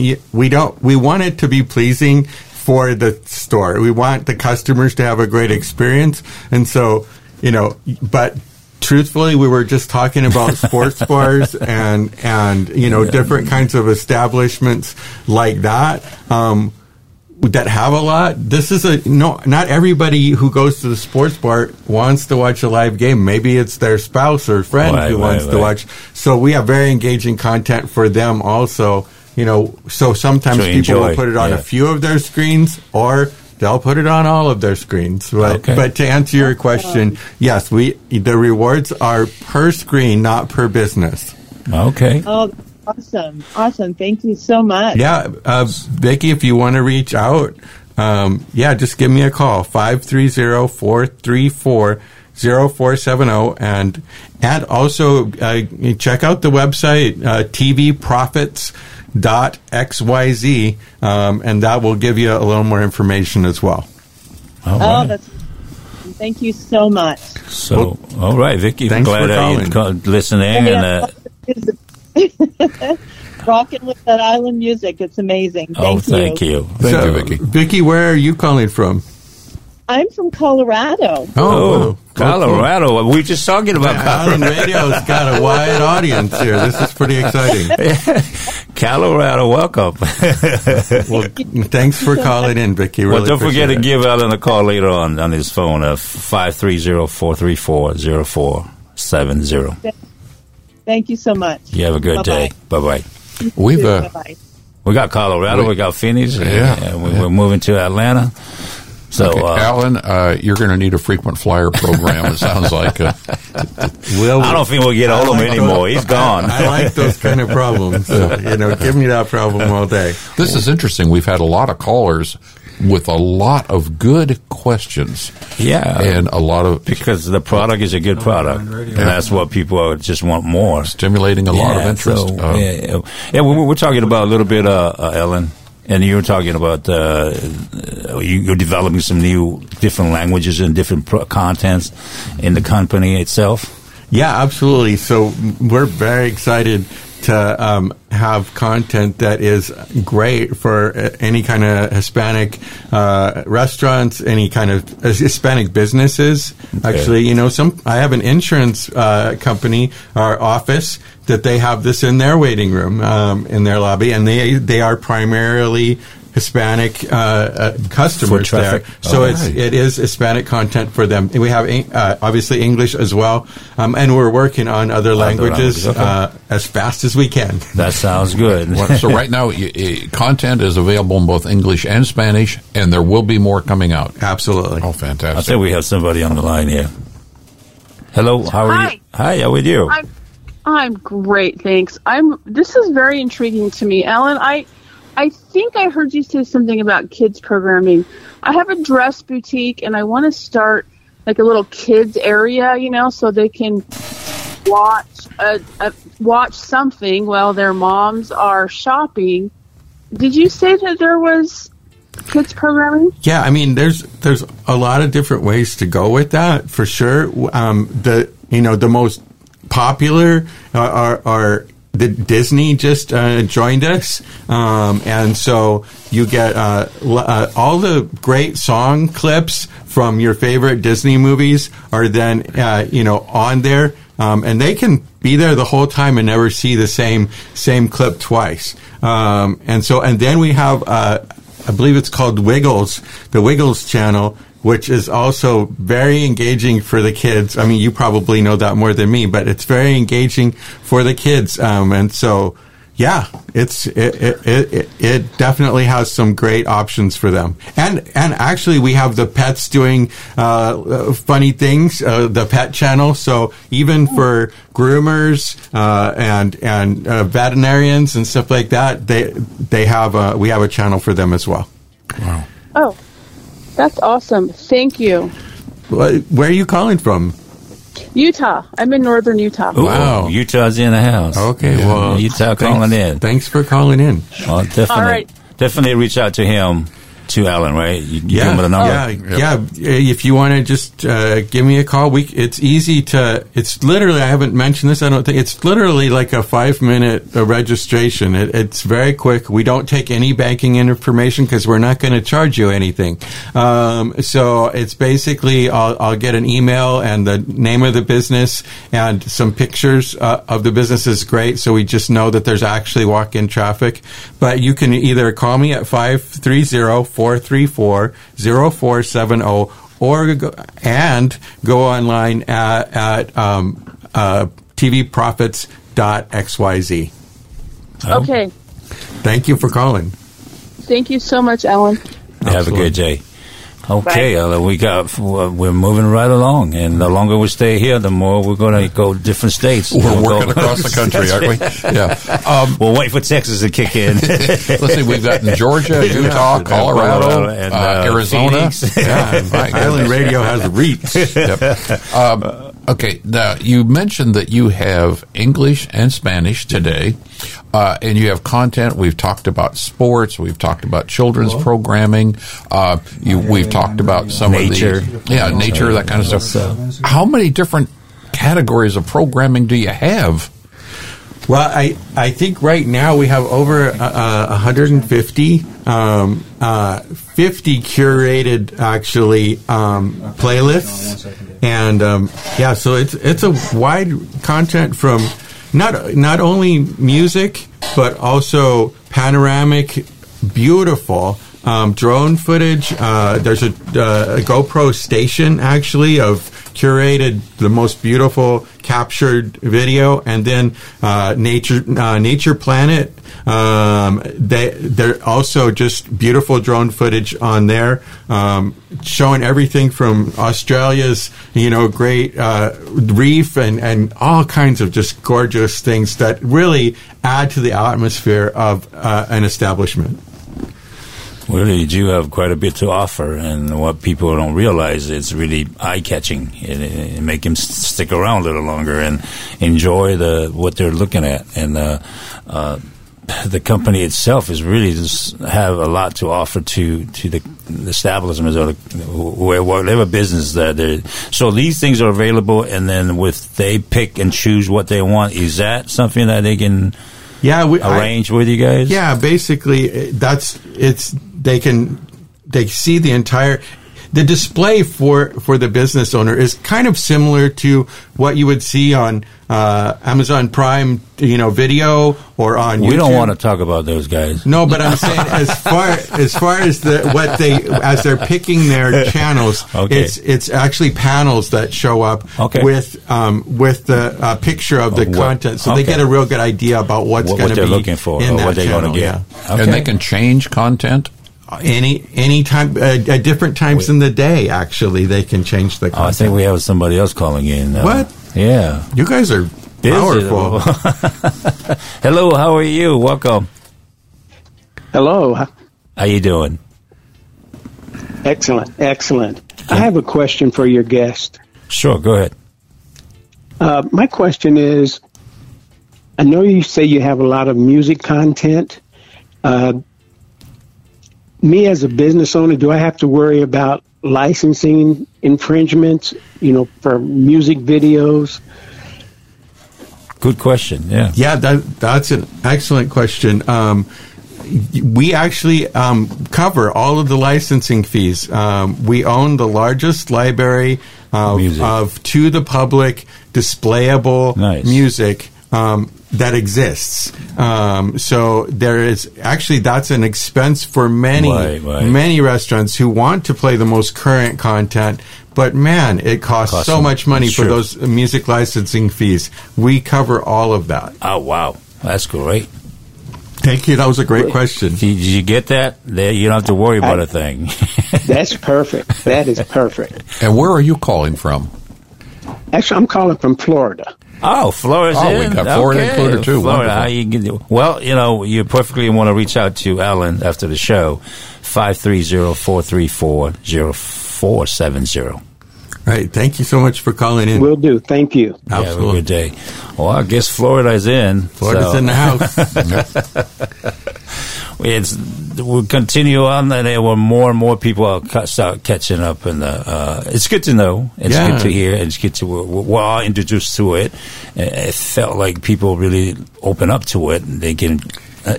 it to be pleasing for the store. We want the customers to have a great experience, and so but. Truthfully, we were just talking about sports bars and different kinds of establishments like that that have a lot. This is not everybody who goes to the sports bar wants to watch a live game. Maybe it's their spouse or friend who wants to watch. So we have very engaging content for them also. So sometimes people will put it on a few of their screens or. They'll put it on all of their screens. But, but to answer your question, yes, the rewards are per screen, not per business. Okay. Oh, awesome. Thank you so much. Yeah, Vicky, if you want to reach out, just give me a call, 530-434-0470, and also check out the website, tvprofits.xyz. iHub.xyz, and that will give you a little more information as well. All right. That's awesome. Thank you so much. So, well, all right, Vicky, I'm glad you're listening. And rocking with that island music. It's amazing. Thank you. Thank you, Vicky. Vicky, where are you calling from? I'm from Colorado. Oh, Colorado. We were just talking about Colorado. Island Radio's got a wide audience here. This is pretty exciting. Colorado, welcome. Well, thanks for calling in, Vicky. Really, well, don't forget to give Alan a call later on his phone, 530-434-0470. Thank you so much. You have a good day. Bye-bye. We got Colorado. We got Phoenix. We're moving to Atlanta. So, okay, Alan, you're going to need a frequent flyer program, it sounds like. I don't think we'll get hold of him anymore. He's gone. I like those kind of problems. So, give me that problem all day. This is interesting. We've had a lot of callers with a lot of good questions. Yeah. And a lot of... Because the product is a good product. And that's what people just want more. Stimulating a lot of interest. So, we're talking about a little bit, Ellen. And you were talking about you're developing some new different languages and different contents in the company itself? Yeah, absolutely. So we're very excited to have content that is great for any kind of Hispanic restaurants, any kind of Hispanic businesses. Okay. Actually, I have an insurance company, our office, that they have this in their waiting room, in their lobby, and they are primarily Hispanic customers there. So it is Hispanic content for them. And we have obviously English as well, and we're working on other languages as fast as we can. That sounds good. So right now, content is available in both English and Spanish, and there will be more coming out. Absolutely. Oh, fantastic. I think we have somebody on the line here. Hello, how are you? Hi, how are you? I'm great, thanks. This is very intriguing to me, Alan. I think I heard you say something about kids programming. I have a dress boutique, and I want to start like a little kids area, so they can watch something while their moms are shopping. Did you say that there was kids programming? Yeah, I mean, there's a lot of different ways to go with that for sure. The most popular are Disney just joined us, and so you get all the great song clips from your favorite Disney movies are then on there, and they can be there the whole time and never see the same clip twice. And then we have I believe it's called Wiggles, the Wiggles channel, which is also very engaging for the kids. I mean, you probably know that more than me, but it's very engaging for the kids. And so, yeah, it definitely has some great options for them. And actually, we have the pets doing funny things, the pet channel. So even for groomers and veterinarians and stuff like that, we have a channel for them as well. Wow. Oh. That's awesome. Thank you. Where are you calling from? Utah. I'm in northern Utah. Ooh, wow. Utah's in the house. Okay. Well, Utah calling in. Thanks for calling in. Well, definitely. All right. Definitely reach out to him, to Alan, right? You give him the number. Yeah. If you want to just give me a call. It's easy to... It's literally... I haven't mentioned this, I don't think. It's literally like a 5-minute registration. It's very quick. We don't take any banking information because we're not going to charge you anything. So it's basically... I'll get an email and the name of the business and some pictures of the business is great. So we just know that there's actually walk-in traffic. But you can either call me at 530-434-0470 or go online at tvprofits.xyz. Okay. Thank you for calling. Thank you so much, Alan. Absolutely. Have a good day. Okay, we're moving right along, and the longer we stay here, the more we're going to go different states. We're working across the country, aren't we? Yeah. We'll wait for Texas to kick in. Let's see, we've got Georgia, Utah, Colorado, and Arizona. Phoenix. Yeah, Island Radio has reach. Yep. Okay, now you mentioned that you have English and Spanish today, and you have content. We've talked about sports. We've talked about children's programming. We've talked about some of the nature, that kind of stuff. How many different categories of programming do you have? Well, I think right now we have over 150, 50 curated actually playlists, and so it's a wide content from not only music but also panoramic, beautiful drone footage. There's a GoPro station actually of curated the most beautiful captured video, and then Nature Planet. They're also just beautiful drone footage on there, showing everything from Australia's great reef and all kinds of just gorgeous things that really add to the atmosphere of an establishment. Really, you do have quite a bit to offer, and what people don't realize, it's really eye-catching. It make them stick around a little longer and enjoy what they're looking at. And the company itself is really just have a lot to offer to the establishments or whatever business that they're. So these things are available, and then they pick and choose what they want. Is that something that they can arrange with you guys? Yeah, basically they see the entire. The display for the business owner is kind of similar to what you would see on Amazon Prime, video or on YouTube. We don't want to talk about those guys. No, but I'm saying as far as as they're picking their channels, okay. It's actually panels that show up with the picture of the content, so they get a real good idea about what's going to be looking for in that what they're going to get, and they can change content. Any time, at different times in the day, actually, they can change the content. I think we have somebody else calling in. What? Yeah. You guys are powerful. Hello, how are you? Welcome. Hello. How you doing? Excellent, excellent. I have a question for your guest. Sure, go ahead. My question is, I know you say you have a lot of music content. Me as a business owner, do I have to worry about licensing infringements, for music videos? Good question, yeah. Yeah, that's an excellent question. We actually cover all of the licensing fees. We own the largest library of to-the-public displayable music that exists. So there is actually, that's an expense for many restaurants who want to play the most current content. But man, it costs so much money for those music licensing fees. We cover all of that. Oh, wow. That's great. Thank you. That was a great question. Did you get that? You don't have to worry about a thing. That's perfect. That is perfect. And where are you calling from? Actually, I'm calling from Florida. Oh, Florida's in. We got Florida included, too. Florida, how you can do? Well, you perfectly want to reach out to Alan after the show, 530-434-0470. Right. Thank you so much for calling in. Will do. Thank you. Absolutely. Have a good day. Well, I guess Florida's in. Florida's in the house. We'll continue on, and there were more and more people start catching up. And it's good to know. It's good to hear. It's good to we're all introduced to it. It felt like people really open up to it, and they can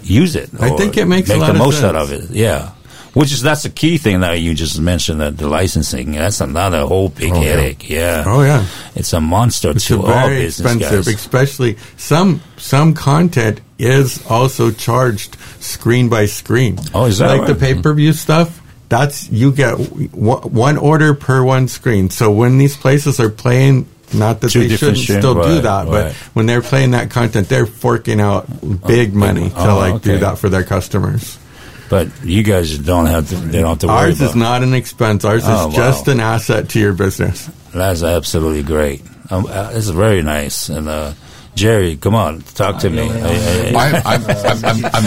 use it. I think it makes a lot of sense. Make the most out of it. Yeah. That's the key thing that you just mentioned, that the licensing. That's another whole big headache. Yeah. Oh yeah. It's a monster to all business guys. Especially some content is also charged screen by screen. Oh, is that like the pay-per-view stuff? That's you get one order per one screen. So when these places are playing. Not that they shouldn't still do that, but when they're playing that content, they're forking out big money to do that for their customers. But you guys don't have to worry about it. Ours is not an expense. Ours is just an asset to your business. That's absolutely great. It's very nice. And Jerry, come on, talk to me.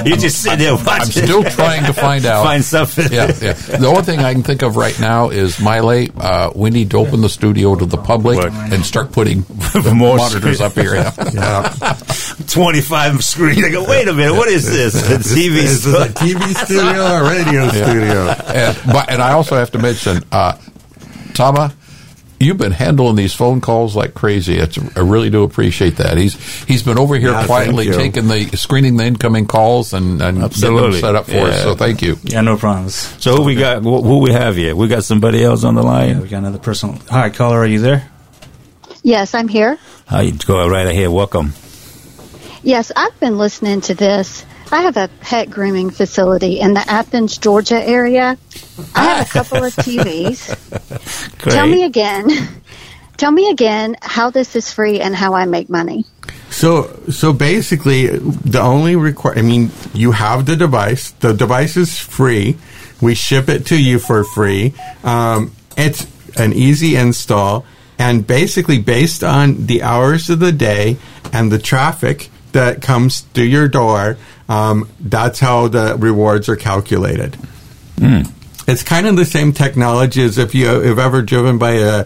You just sit there watching. I'm still trying to find out. Find something. Yeah. The only thing I can think of right now is Miley. We need to open the studio to the public and start putting more monitors up here. Yeah. 25 screen. I go, wait a minute, what is this? A TV is a TV studio or a radio studio? And I also have to mention, Tama, you've been handling these phone calls like crazy. I really do appreciate that. He's been over here quietly screening the incoming calls and set up for us. So thank you. Yeah, no problems. So we got who we have here. We got somebody else on the line. Yeah, we got another person. Hi, caller, are you there? Yes, I'm here. Hi, go right ahead. Welcome. Yes, I've been listening to this. I have a pet grooming facility in the Athens, Georgia area. I have a couple of TVs. Great. Tell me again how this is free and how I make money. So basically, the only you have the device. The device is free. We ship it to you for free. It's an easy install. And basically, based on the hours of the day and the traffic that comes through your door, that's how the rewards are calculated. Mm. It's kind of the same technology as if you have ever driven by a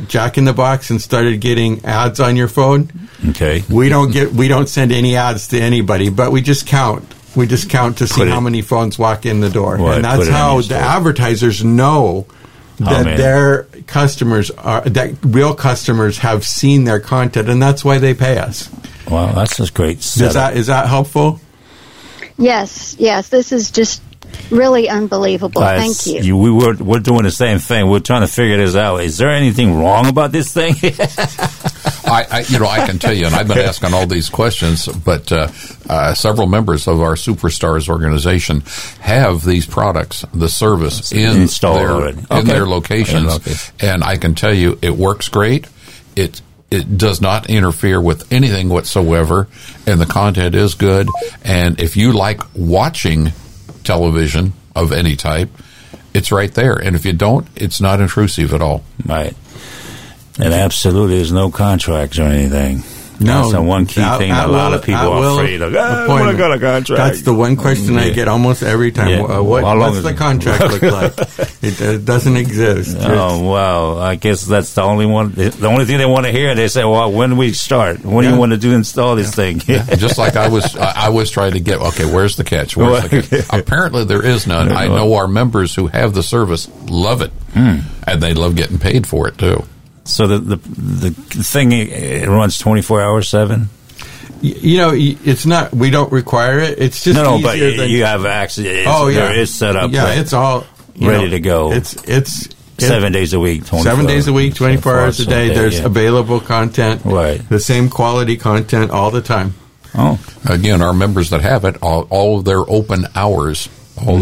Jack in the Box and started getting ads on your phone. Okay. We don't send any ads to anybody, but we just count. We just count to see how many phones walk in the door. Well, and that's how the advertisers know that their customers real customers have seen their content, and that's why they pay us. Wow, that's just great. Is that helpful? Yes. This is just really unbelievable. Thank you. We're doing the same thing. We're trying to figure this out. Is there anything wrong about this thing? I can tell you, and I've been asking all these questions, but several members of our Superstars organization have these products, the service, in their locations. And I can tell you it works great. It does not interfere with anything whatsoever, and the content is good. And if you like watching television of any type, it's right there. And if you don't, it's not intrusive at all. Right. And absolutely, there's no contracts or anything. No. That's the one key thing that a lot of people are afraid of. I got a contract. That's the one question I get almost every time. Yeah. What's the contract look like? It doesn't exist. Oh, wow. I guess that's the only one. The only thing they want to hear, they say, well, when do we start? When do you want to install this thing? Yeah. Just like I was trying to get, okay, where's the catch? Apparently, there is none. I know our members who have the service love it, and they love getting paid for it, too. So the thing, it runs 24/7. It's not. We don't require it. It's just easier but you have access. Oh yeah, there is set up. Yeah, it's all ready to go. It's 7 days a week, 24 hours a day. There's available content. Right, the same quality content all the time. Oh, again, our members that have it, all of their open hours. All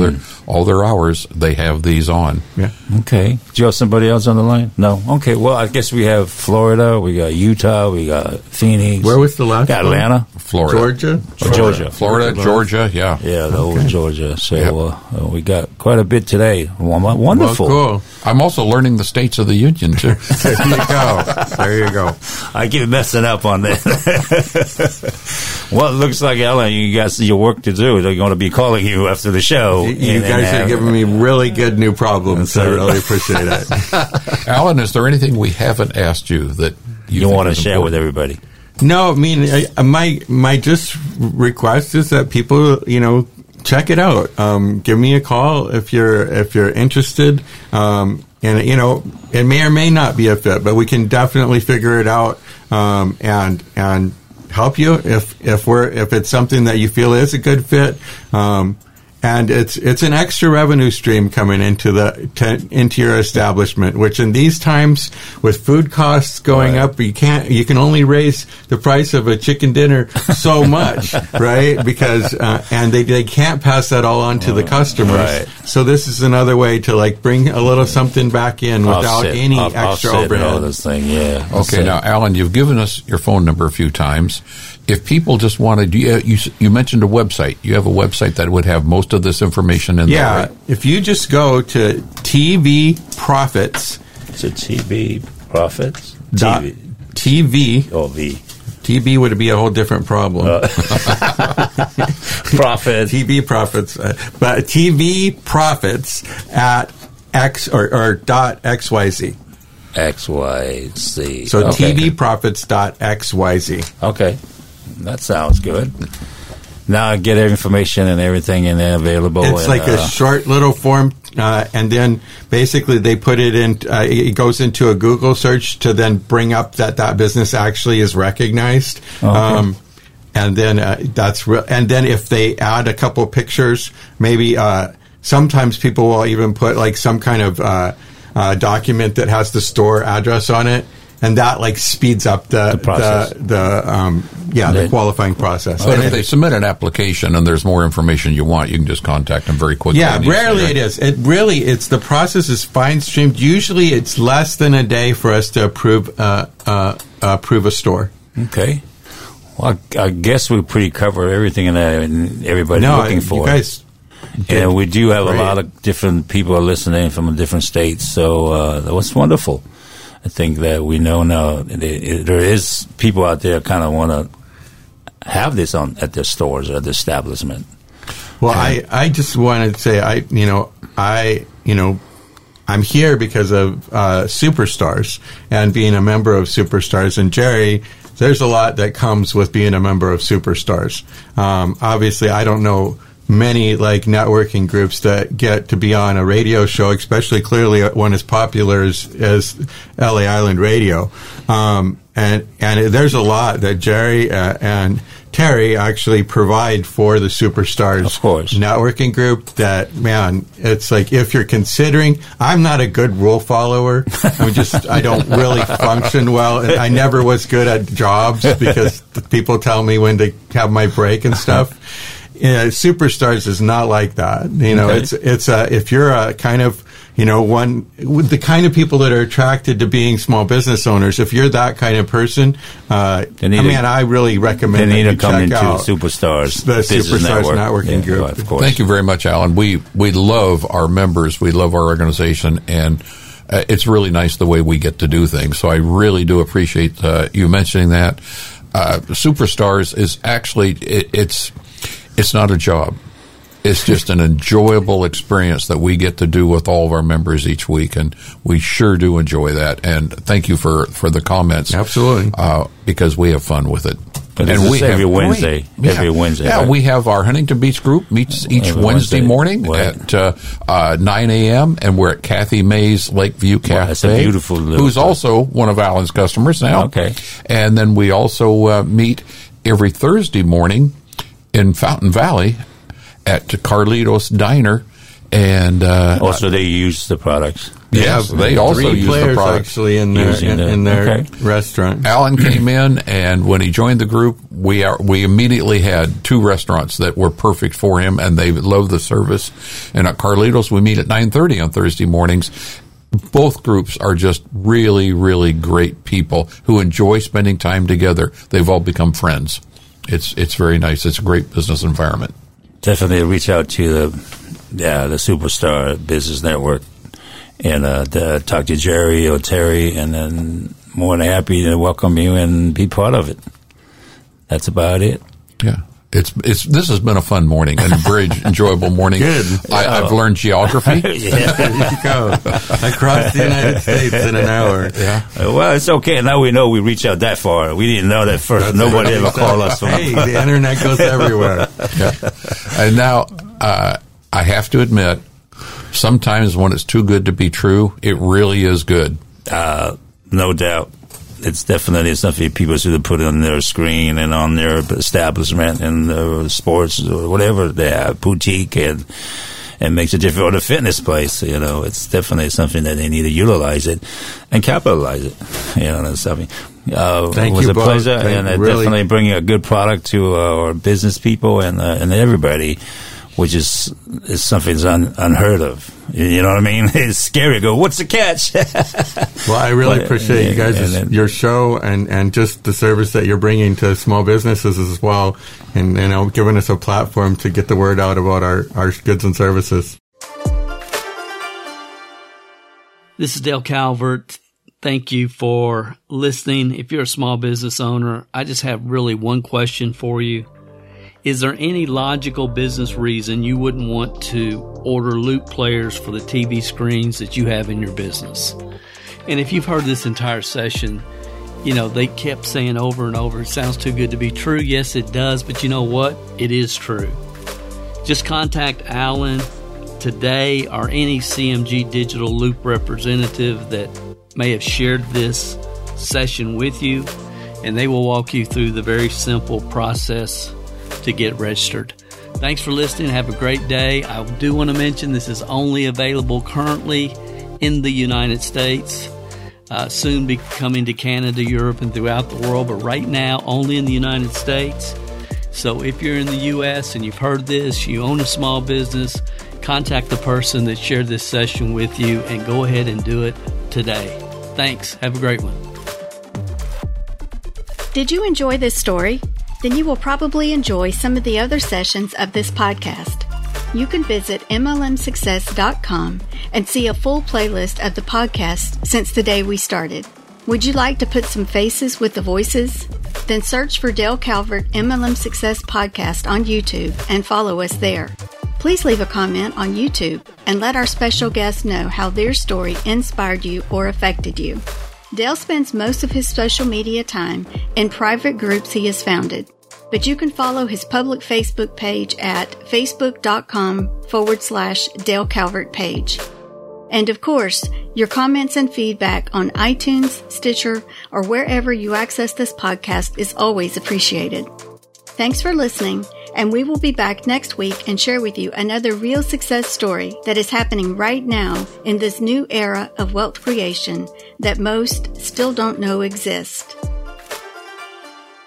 their hours, they have these on. Yeah. Okay. Do you have somebody else on the line? No. Okay. Well, I guess we have Florida. We got Utah. We got Phoenix. Where was the last one? Atlanta. Florida. Georgia. Florida. Georgia. Yeah. Yeah, the old Georgia. So we got quite a bit today. Wonderful. Well, cool. I'm also learning the states of the union too. There you go. I keep messing up on that. Well, it looks like Ellen, you got your work to do. They're going to be calling you after the show. You guys are giving me really good new problems. So I really appreciate it. Alan, is there anything we haven't asked you that you don't want to share with everybody? No, I mean, my just request is that people, check it out. Give me a call if you're interested. And, it may or may not be a fit, but we can definitely figure it out and help you if it's something that you feel is a good fit. And it's an extra revenue stream coming into your establishment, which in these times with food costs going up, you can only raise the price of a chicken dinner so much, right? Because and they can't pass that all on to the customers. Right. So this is another way to bring a little something back in without any extra overhead. Now, Alan, you've given us your phone number a few times. If people just wanted, you mentioned a website. You have a website that would have most of this information in there, right? If you just go to tvprofits.xyz. It's a TV Profits. TV. TV. Oh, V. TB would be a whole different problem. Profits. TV profits. But TV profits at X or dot XYZ. XYZ. So okay. tvprofits.xyz. Okay. That sounds good. Now I get information and everything in there available. It's like a short little form, and then basically they put it in, it goes into a Google search to then bring up that that business actually is recognized. Okay. And then that's real. And then if they add a couple pictures, maybe sometimes people will even put like some kind of document that has the store address on it, and that like speeds up the qualifying process. But if they submit an application and there's more information you want, you can just contact them very quickly. Yeah, rarely it is. It's the process is fine streamed. Usually it's less than a day for us to approve a store. Okay. Well, I guess we pretty cover everything in that, and everybody looking for you guys. And we do have a lot of different people listening from different states, so that was wonderful. I think that we know now there is people out there kind of want to have this on at their stores or at the establishment. Well, I just wanted to say I'm here because of Superstars and being a member of Superstars, and Jerry. There's a lot that comes with being a member of Superstars. Obviously, I don't know many like networking groups that get to be on a radio show, especially clearly one as popular as LA Island Radio. And there's a lot that Jerry and Terry actually provide for the Superstars networking group that, man, it's like if you're considering, I'm not a good rule follower. I don't really function well. And I never was good at jobs because people tell me when to have my break and stuff. Yeah, Superstars is not like that. It's if you're a kind of one with the kind of people that are attracted to being small business owners. If you're that kind of person, I really recommend that you check out Superstars, the Superstars networking group. Well, of course. Thank you very much, Alan. We love our members. We love our organization, and it's really nice the way we get to do things. So I really do appreciate you mentioning that. Superstars is actually it's not a job. It's just an enjoyable experience that we get to do with all of our members each week, and we sure do enjoy that. And thank you for the comments. Absolutely. Because we have fun with it. But and we every Wednesday. Every Wednesday. Yeah, right? We have our Huntington Beach group meets each Wednesday morning at 9 a.m., and we're at Kathy May's Lakeview Cafe. Wow, that's a beautiful little who's also one of Alan's customers now. Okay. And then we also meet every Thursday morning in Fountain Valley at Carlitos Diner, and also they use the products. Yes, they also use the products actually in their restaurant. Alan came in, and when he joined the group, we immediately had two restaurants that were perfect for him, and they loved the service. And at Carlitos, we meet at 9:30 on Thursday mornings. Both groups are just really, really great people who enjoy spending time together. They've all become friends. It's very nice. It's a great business environment. Definitely reach out to the Superstar Business Network and talk to Jerry or Terry, and then more than happy to welcome you and be part of it. That's about it. Yeah. This has been a fun morning and a very enjoyable morning. Good. I've learned geography. There you go. Across the United States in an hour. Yeah. Well, it's okay. Now we know we reach out that far. We didn't know that first. Nobody ever called us. Hey, the internet goes everywhere. Yeah. And now I have to admit, sometimes when it's too good to be true, it really is good. No doubt. It's definitely something people should put on their screen and on their establishment and their sports or whatever they have, boutique, and makes a difference, or the fitness place. It's definitely something that they need to utilize it and capitalize it. Thank you. It was a pleasure, definitely bringing a good product to our business people and everybody. Which is something that's unheard of. You know what I mean? It's scary. Go, what's the catch? Well, I really appreciate you guys, your show, and just the service that you're bringing to small businesses as well, and giving us a platform to get the word out about our goods and services. This is Dale Calvert. Thank you for listening. If you're a small business owner, I just have really one question for you. Is there any logical business reason you wouldn't want to order Loop players for the TV screens that you have in your business? And if you've heard this entire session, you know, they kept saying over and over, it sounds too good to be true. Yes, it does. But you know what? It is true. Just contact Alan today or any CMG Digital Loop representative that may have shared this session with you, and they will walk you through the very simple process to get registered. Thanks for listening. Have a great day. I do want to mention this is only available currently in the United States. Soon be coming to Canada, Europe, and throughout the world, but right now only in the United States. So if you're in the U.S. and you've heard this, you own a small business, contact the person that shared this session with you and go ahead and do it today. Thanks. Have a great one. Did you enjoy this story? Then you will probably enjoy some of the other sessions of this podcast. You can visit mlmsuccess.com and see a full playlist of the podcast since the day we started. Would you like to put some faces with the voices? Then search for Dale Calvert MLM Success Podcast on YouTube and follow us there. Please leave a comment on YouTube and let our special guests know how their story inspired you or affected you. Dale spends most of his social media time in private groups he has founded. But you can follow his public Facebook page at facebook.com/Dale Calvert page. And of course, your comments and feedback on iTunes, Stitcher, or wherever you access this podcast is always appreciated. Thanks for listening, and we will be back next week and share with you another real success story that is happening right now in this new era of wealth creation that most still don't know exists.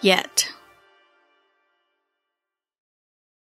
Yet.